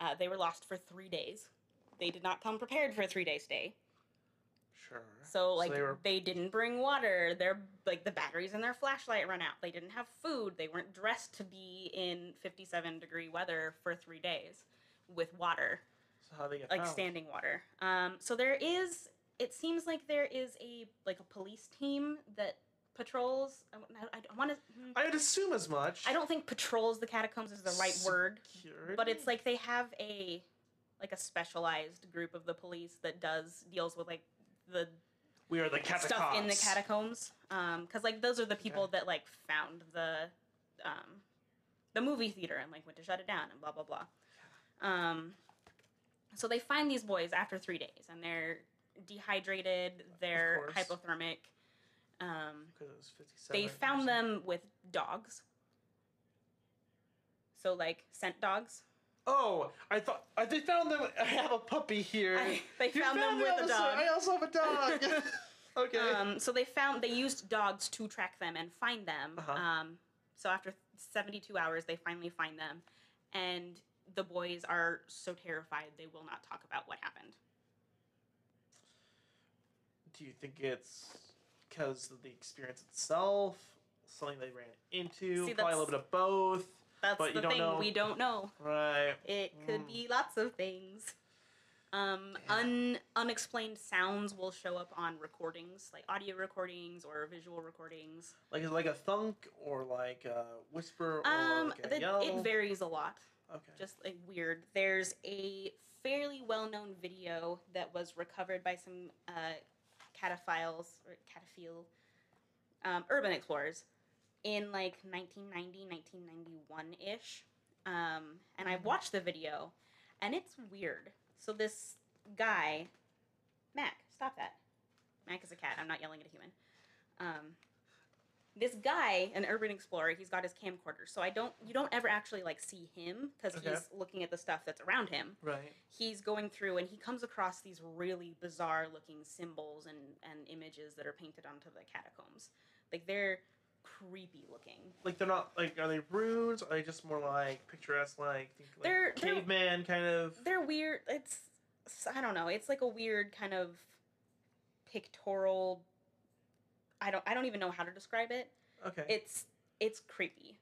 Uh, they were lost for three days. They did not come prepared for a three-day stay. Sure. So, like, so they, were... they didn't bring water. Their like, the batteries in their flashlight run out. They didn't have food. They weren't dressed to be in fifty-seven degree weather for three days with water. So how they get Like, found? Standing water. Um, so there is, it seems like there is a, like, a police team that patrols. I, I, I want to. I would assume as much. I don't think patrols the catacombs is the right Security? word. But it's like they have a, like, a specialized group of the police that does, deals with, like, the we are the catacombs. Stuff in the catacombs, because um, like those are the people okay. that like found the um, the movie theater and like went to shut it down and blah blah blah. Um, so they find these boys after three days and they're dehydrated, they're hypothermic. Um, because it was fifty-seven. They found them with dogs, so like scent dogs. Oh, I thought I, they found them. I have a puppy here. I, they found, found them with also, a dog. I also have a dog. Okay. Um, so they found they used dogs to track them and find them. Uh-huh. Um, so after seventy-two hours, they finally find them, and the boys are so terrified they will not talk about what happened. Do you think it's because of the experience itself, something they ran into, See, probably a little bit of both? That's but the thing, know. we don't know. Right. It could mm. be lots of things. Um, un, unexplained sounds will show up on recordings, like audio recordings or visual recordings. Like is it like a thunk or like a whisper or um, like a the, yell? It varies a lot. Okay. Just like weird. There's a fairly well-known video that was recovered by some uh, cataphiles, or cataphile, um, urban explorers. In like nineteen ninety, nineteen ninety-one-ish. Um, and I watched the video, and it's weird. So this guy, Mac, stop that. Mac is a cat. I'm not yelling at a human. Um, this guy, an urban explorer, he's got his camcorder. So I don't, you don't ever actually like see him because okay. he's looking at the stuff that's around him. Right. He's going through, and he comes across these really bizarre-looking symbols and and images that are painted onto the catacombs. Like they're creepy looking. Like they're not like are they runes? Are they just more like picturesque? Like, think, like they're caveman they're, kind of. They're weird. It's I don't know. It's like a weird kind of pictorial. I don't. I don't even know how to describe it. Okay. It's it's creepy.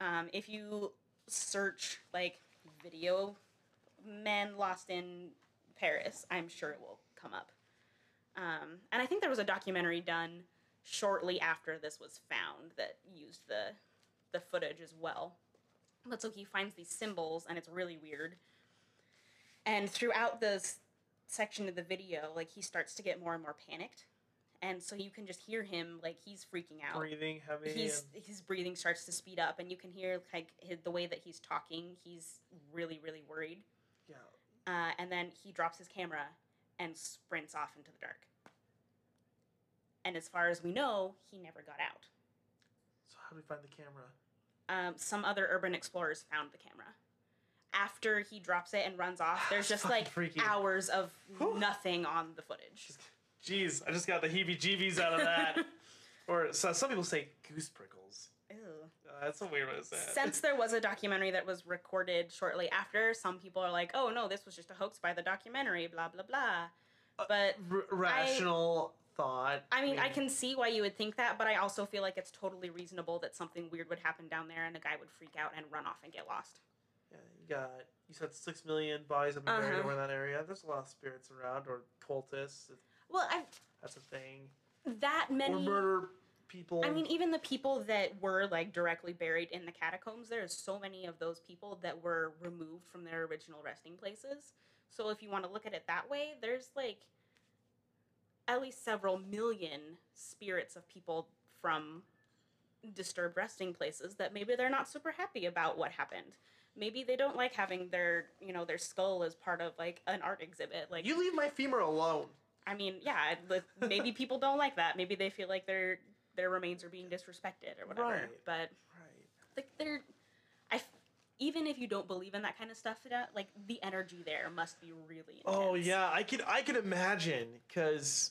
Um, if you search like video men lost in Paris, I'm sure it will come up. Um, and I think there was a documentary done shortly after this was found that used the the footage as well. But so he finds these symbols, and it's really weird. And throughout this section of the video, like, he starts to get more and more panicked. And so you can just hear him, like, he's freaking out. Breathing heavy. He's, and... His breathing starts to speed up, and you can hear, like, his, the way that he's talking. He's really, really worried. Yeah. Uh, and then he drops his camera and sprints off into the dark. And as far as we know, he never got out. So how do we find the camera? Um, some other urban explorers found the camera. After he drops it and runs off, there's just like freaky. hours of Whew. nothing on the footage. Jeez, I just got the heebie-jeebies out of that. Or so some people say goose prickles. Ew. Uh, that's a weird way to say it. Since there was a documentary that was recorded shortly after, some people are like, oh no, this was just a hoax by the documentary, blah, blah, blah. But uh, r- rational... I, Thought. I mean, yeah. I can see why you would think that, but I also feel like it's totally reasonable that something weird would happen down there and a guy would freak out and run off and get lost. Yeah, you got, you said six million bodies have been uh-huh. buried over in that area. There's a lot of spirits around, or cultists. Well, I've... That's a thing. That many... Or murder people. I mean, even the people that were, like, directly buried in the catacombs, there's so many of those people that were removed from their original resting places. So if you want to look at it that way, there's, like... at least several million spirits of people from disturbed resting places that maybe they're not super happy about what happened. Maybe they don't like having their, you know, their skull as part of, like, an art exhibit. Like, you leave my femur alone. I mean, yeah, maybe people don't like that. Maybe they feel like their their remains are being disrespected or whatever. Right. But right. like they're, I, even if you don't believe in that kind of stuff, like the energy there must be really intense. Oh yeah, I could I could imagine, because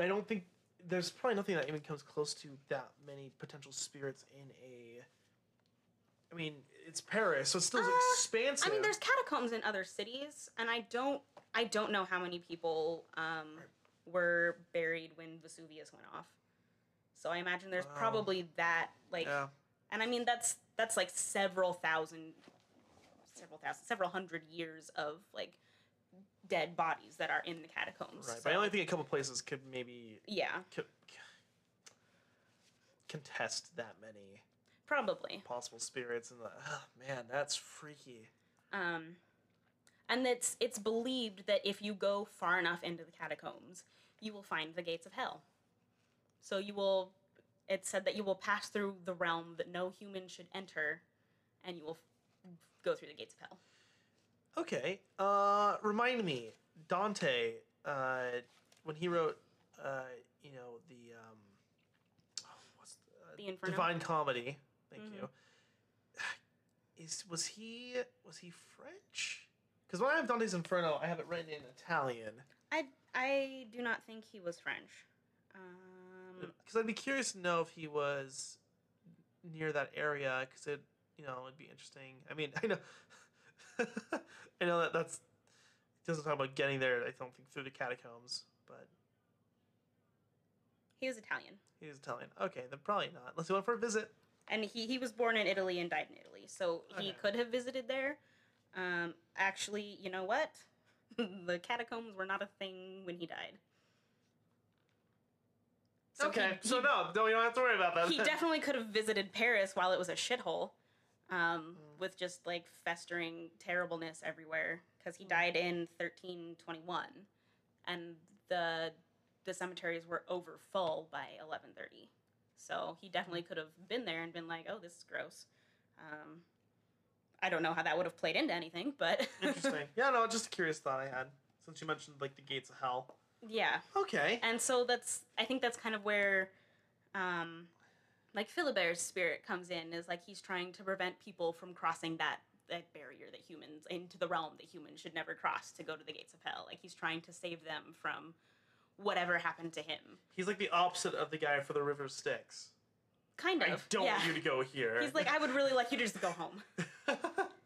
I don't think there's probably nothing that even comes close to that many potential spirits in a. I mean, it's Paris, so it's still uh, expansive. I mean, there's catacombs in other cities, and I don't I don't know how many people um, right. were buried when Vesuvius went off. So I imagine there's wow. probably that, like, yeah. and I mean that's that's like several thousand, several thousand, several hundred years of like dead bodies that are in the catacombs. Right, so. But I only think a couple places could maybe yeah could, contest that many. Probably. Possible spirits and the oh, man, that's freaky. Um, and it's it's believed that if you go far enough into the catacombs, you will find the gates of hell. So you will. It's said that you will pass through the realm that no human should enter, and you will f go through the gates of hell. Okay. Uh, remind me, Dante, uh, when he wrote, uh, you know, the um, oh, what's the, uh, the Inferno? Divine Comedy. Thank mm-hmm. you. Is was he was he French? Because when I have Dante's Inferno, I have it written in Italian. I I do not think he was French. Because um, I'd be curious to know if he was near that area. Because it you know it'd be interesting. I mean I know I know that that's it doesn't talk about getting there. I don't think through the catacombs, but. He was Italian. He was Italian. Okay, then probably not. Let's go for a visit. And he, he was born in Italy and died in Italy, so he okay. could have visited there. Um, actually, you know what? The catacombs were not a thing when he died. So okay, he, so he, no, no, you don't have to worry about that. He definitely could have visited Paris while it was a shithole, um, mm. with just, like, festering terribleness everywhere, because he died in thirteen twenty-one, and the, the cemeteries were over full by eleven thirty. So he definitely could have been there and been like, oh, this is gross. Um, I don't know how that would have played into anything, but... Interesting. Yeah, no, just a curious thought I had, since you mentioned, like, the gates of hell. Yeah. Okay. And so that's... I think that's kind of where, um, like, Philibert's spirit comes in, is, like, he's trying to prevent people from crossing that, that barrier that humans... into the realm that humans should never cross to go to the gates of hell. Like, he's trying to save them from... whatever happened to him. He's like the opposite of the guy for the River Styx. Kind of. I don't yeah. want you to go here. He's like, I would really like you to just go home.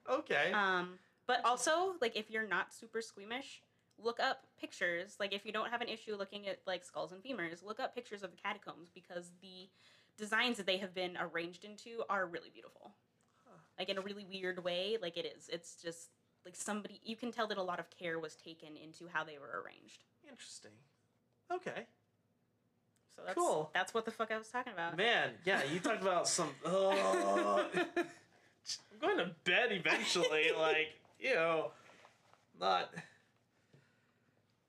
Okay. Um, but also, like, if you're not super squeamish, look up pictures. Like, if you don't have an issue looking at, like, skulls and femurs, look up pictures of the catacombs, because the designs that they have been arranged into are really beautiful. Huh. Like, in a really weird way, like, it is. It's just, like, somebody... You can tell that a lot of care was taken into how they were arranged. Interesting. Okay. So that's, cool. That's what the fuck I was talking about. Man, yeah, you talked about some... Oh, I'm going to bed eventually. Like, you know, not...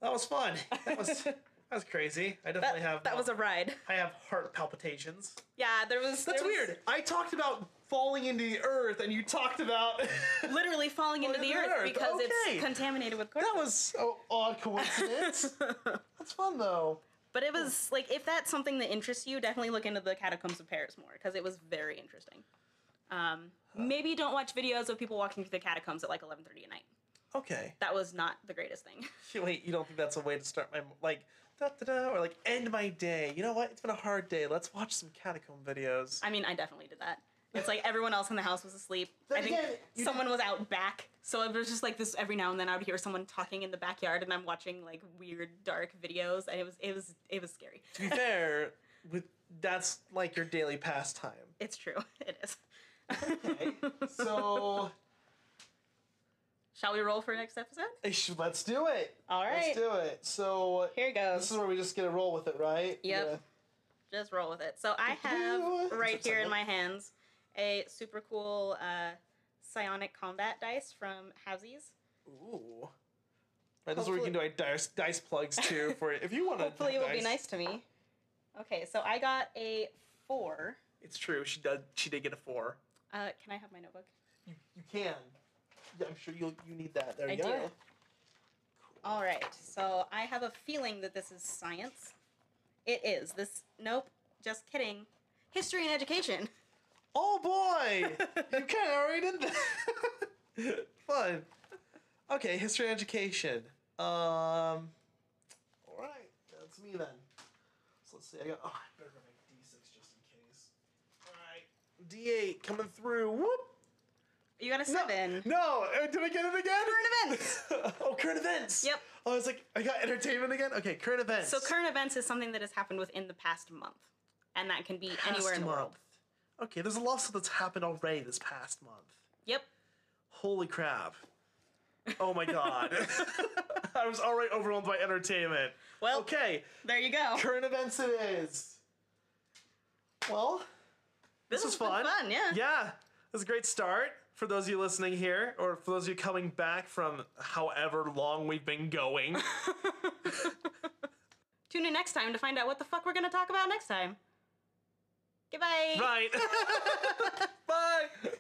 That was fun. That was that was crazy. I definitely that, have... That was a ride. I have heart palpitations. Yeah, there was... That's there weird. Was... I talked about falling into the earth, and you talked about... Literally falling, falling into, into the, the earth, earth. Because okay. it's contaminated with corpses. That was an odd coincidence. That's fun, though. But it was, like, if that's something that interests you, definitely look into the catacombs of Paris more, because it was very interesting. Um, huh. Maybe don't watch videos of people walking through the catacombs at, like, eleven thirty at night. Okay. That was not the greatest thing. Wait, you don't think that's a way to start my, like, da-da-da, or, like, end my day? You know what? It's been a hard day. Let's watch some catacomb videos. I mean, I definitely did that. It's like everyone else in the house was asleep. Then I think again, someone was out back. So it was just like this every now and then I would hear someone talking in the backyard and I'm watching like weird dark videos and it was it was it was scary. To be fair, with that's like your daily pastime. It's true. It is. Okay. So shall we roll for next episode? Let's do it. All right. Let's do it. So here it goes. This is where we just get to roll with it, right? Yep. Yeah. Just roll with it. So I have right here in my hands a super cool uh, psionic combat dice from Housies. Ooh. Right, this is where we can do our dice, dice plugs, too, for if you want to. Hopefully it will be nice to me. Okay, so I got a four. It's true. She did, she did get a four. Uh, can I have my notebook? You, you can. Yeah, I'm sure you'll, you need that. There you go. I do. Cool. All right, so I have a feeling that this is science. It is. This, nope. Just kidding. History and education. Oh boy! You kind of already did that. Fun. Okay, history and education. Um. All right, that's me then. So let's see. I got. Oh, I better make D six just in case. All right, D eight coming through. Whoop. You got a seven. No, no. Did I get it again? Current events. Oh, current events. Yep. Oh, I was like, I got entertainment again? Okay, current events. So current events is something that has happened within the past month. And that can be past anywhere in the month. World. Okay, there's a lot of stuff that's happened already this past month. Yep. Holy crap. Oh my god. I was already overwhelmed by entertainment. Well, okay. There you go. Current events it is. Well, this, this was fun. fun. Yeah. Yeah. It was a great start. For those of you listening here, or for those of you coming back from however long we've been going. Tune in next time to find out what the fuck we're going to talk about next time. Goodbye. Right. Bye.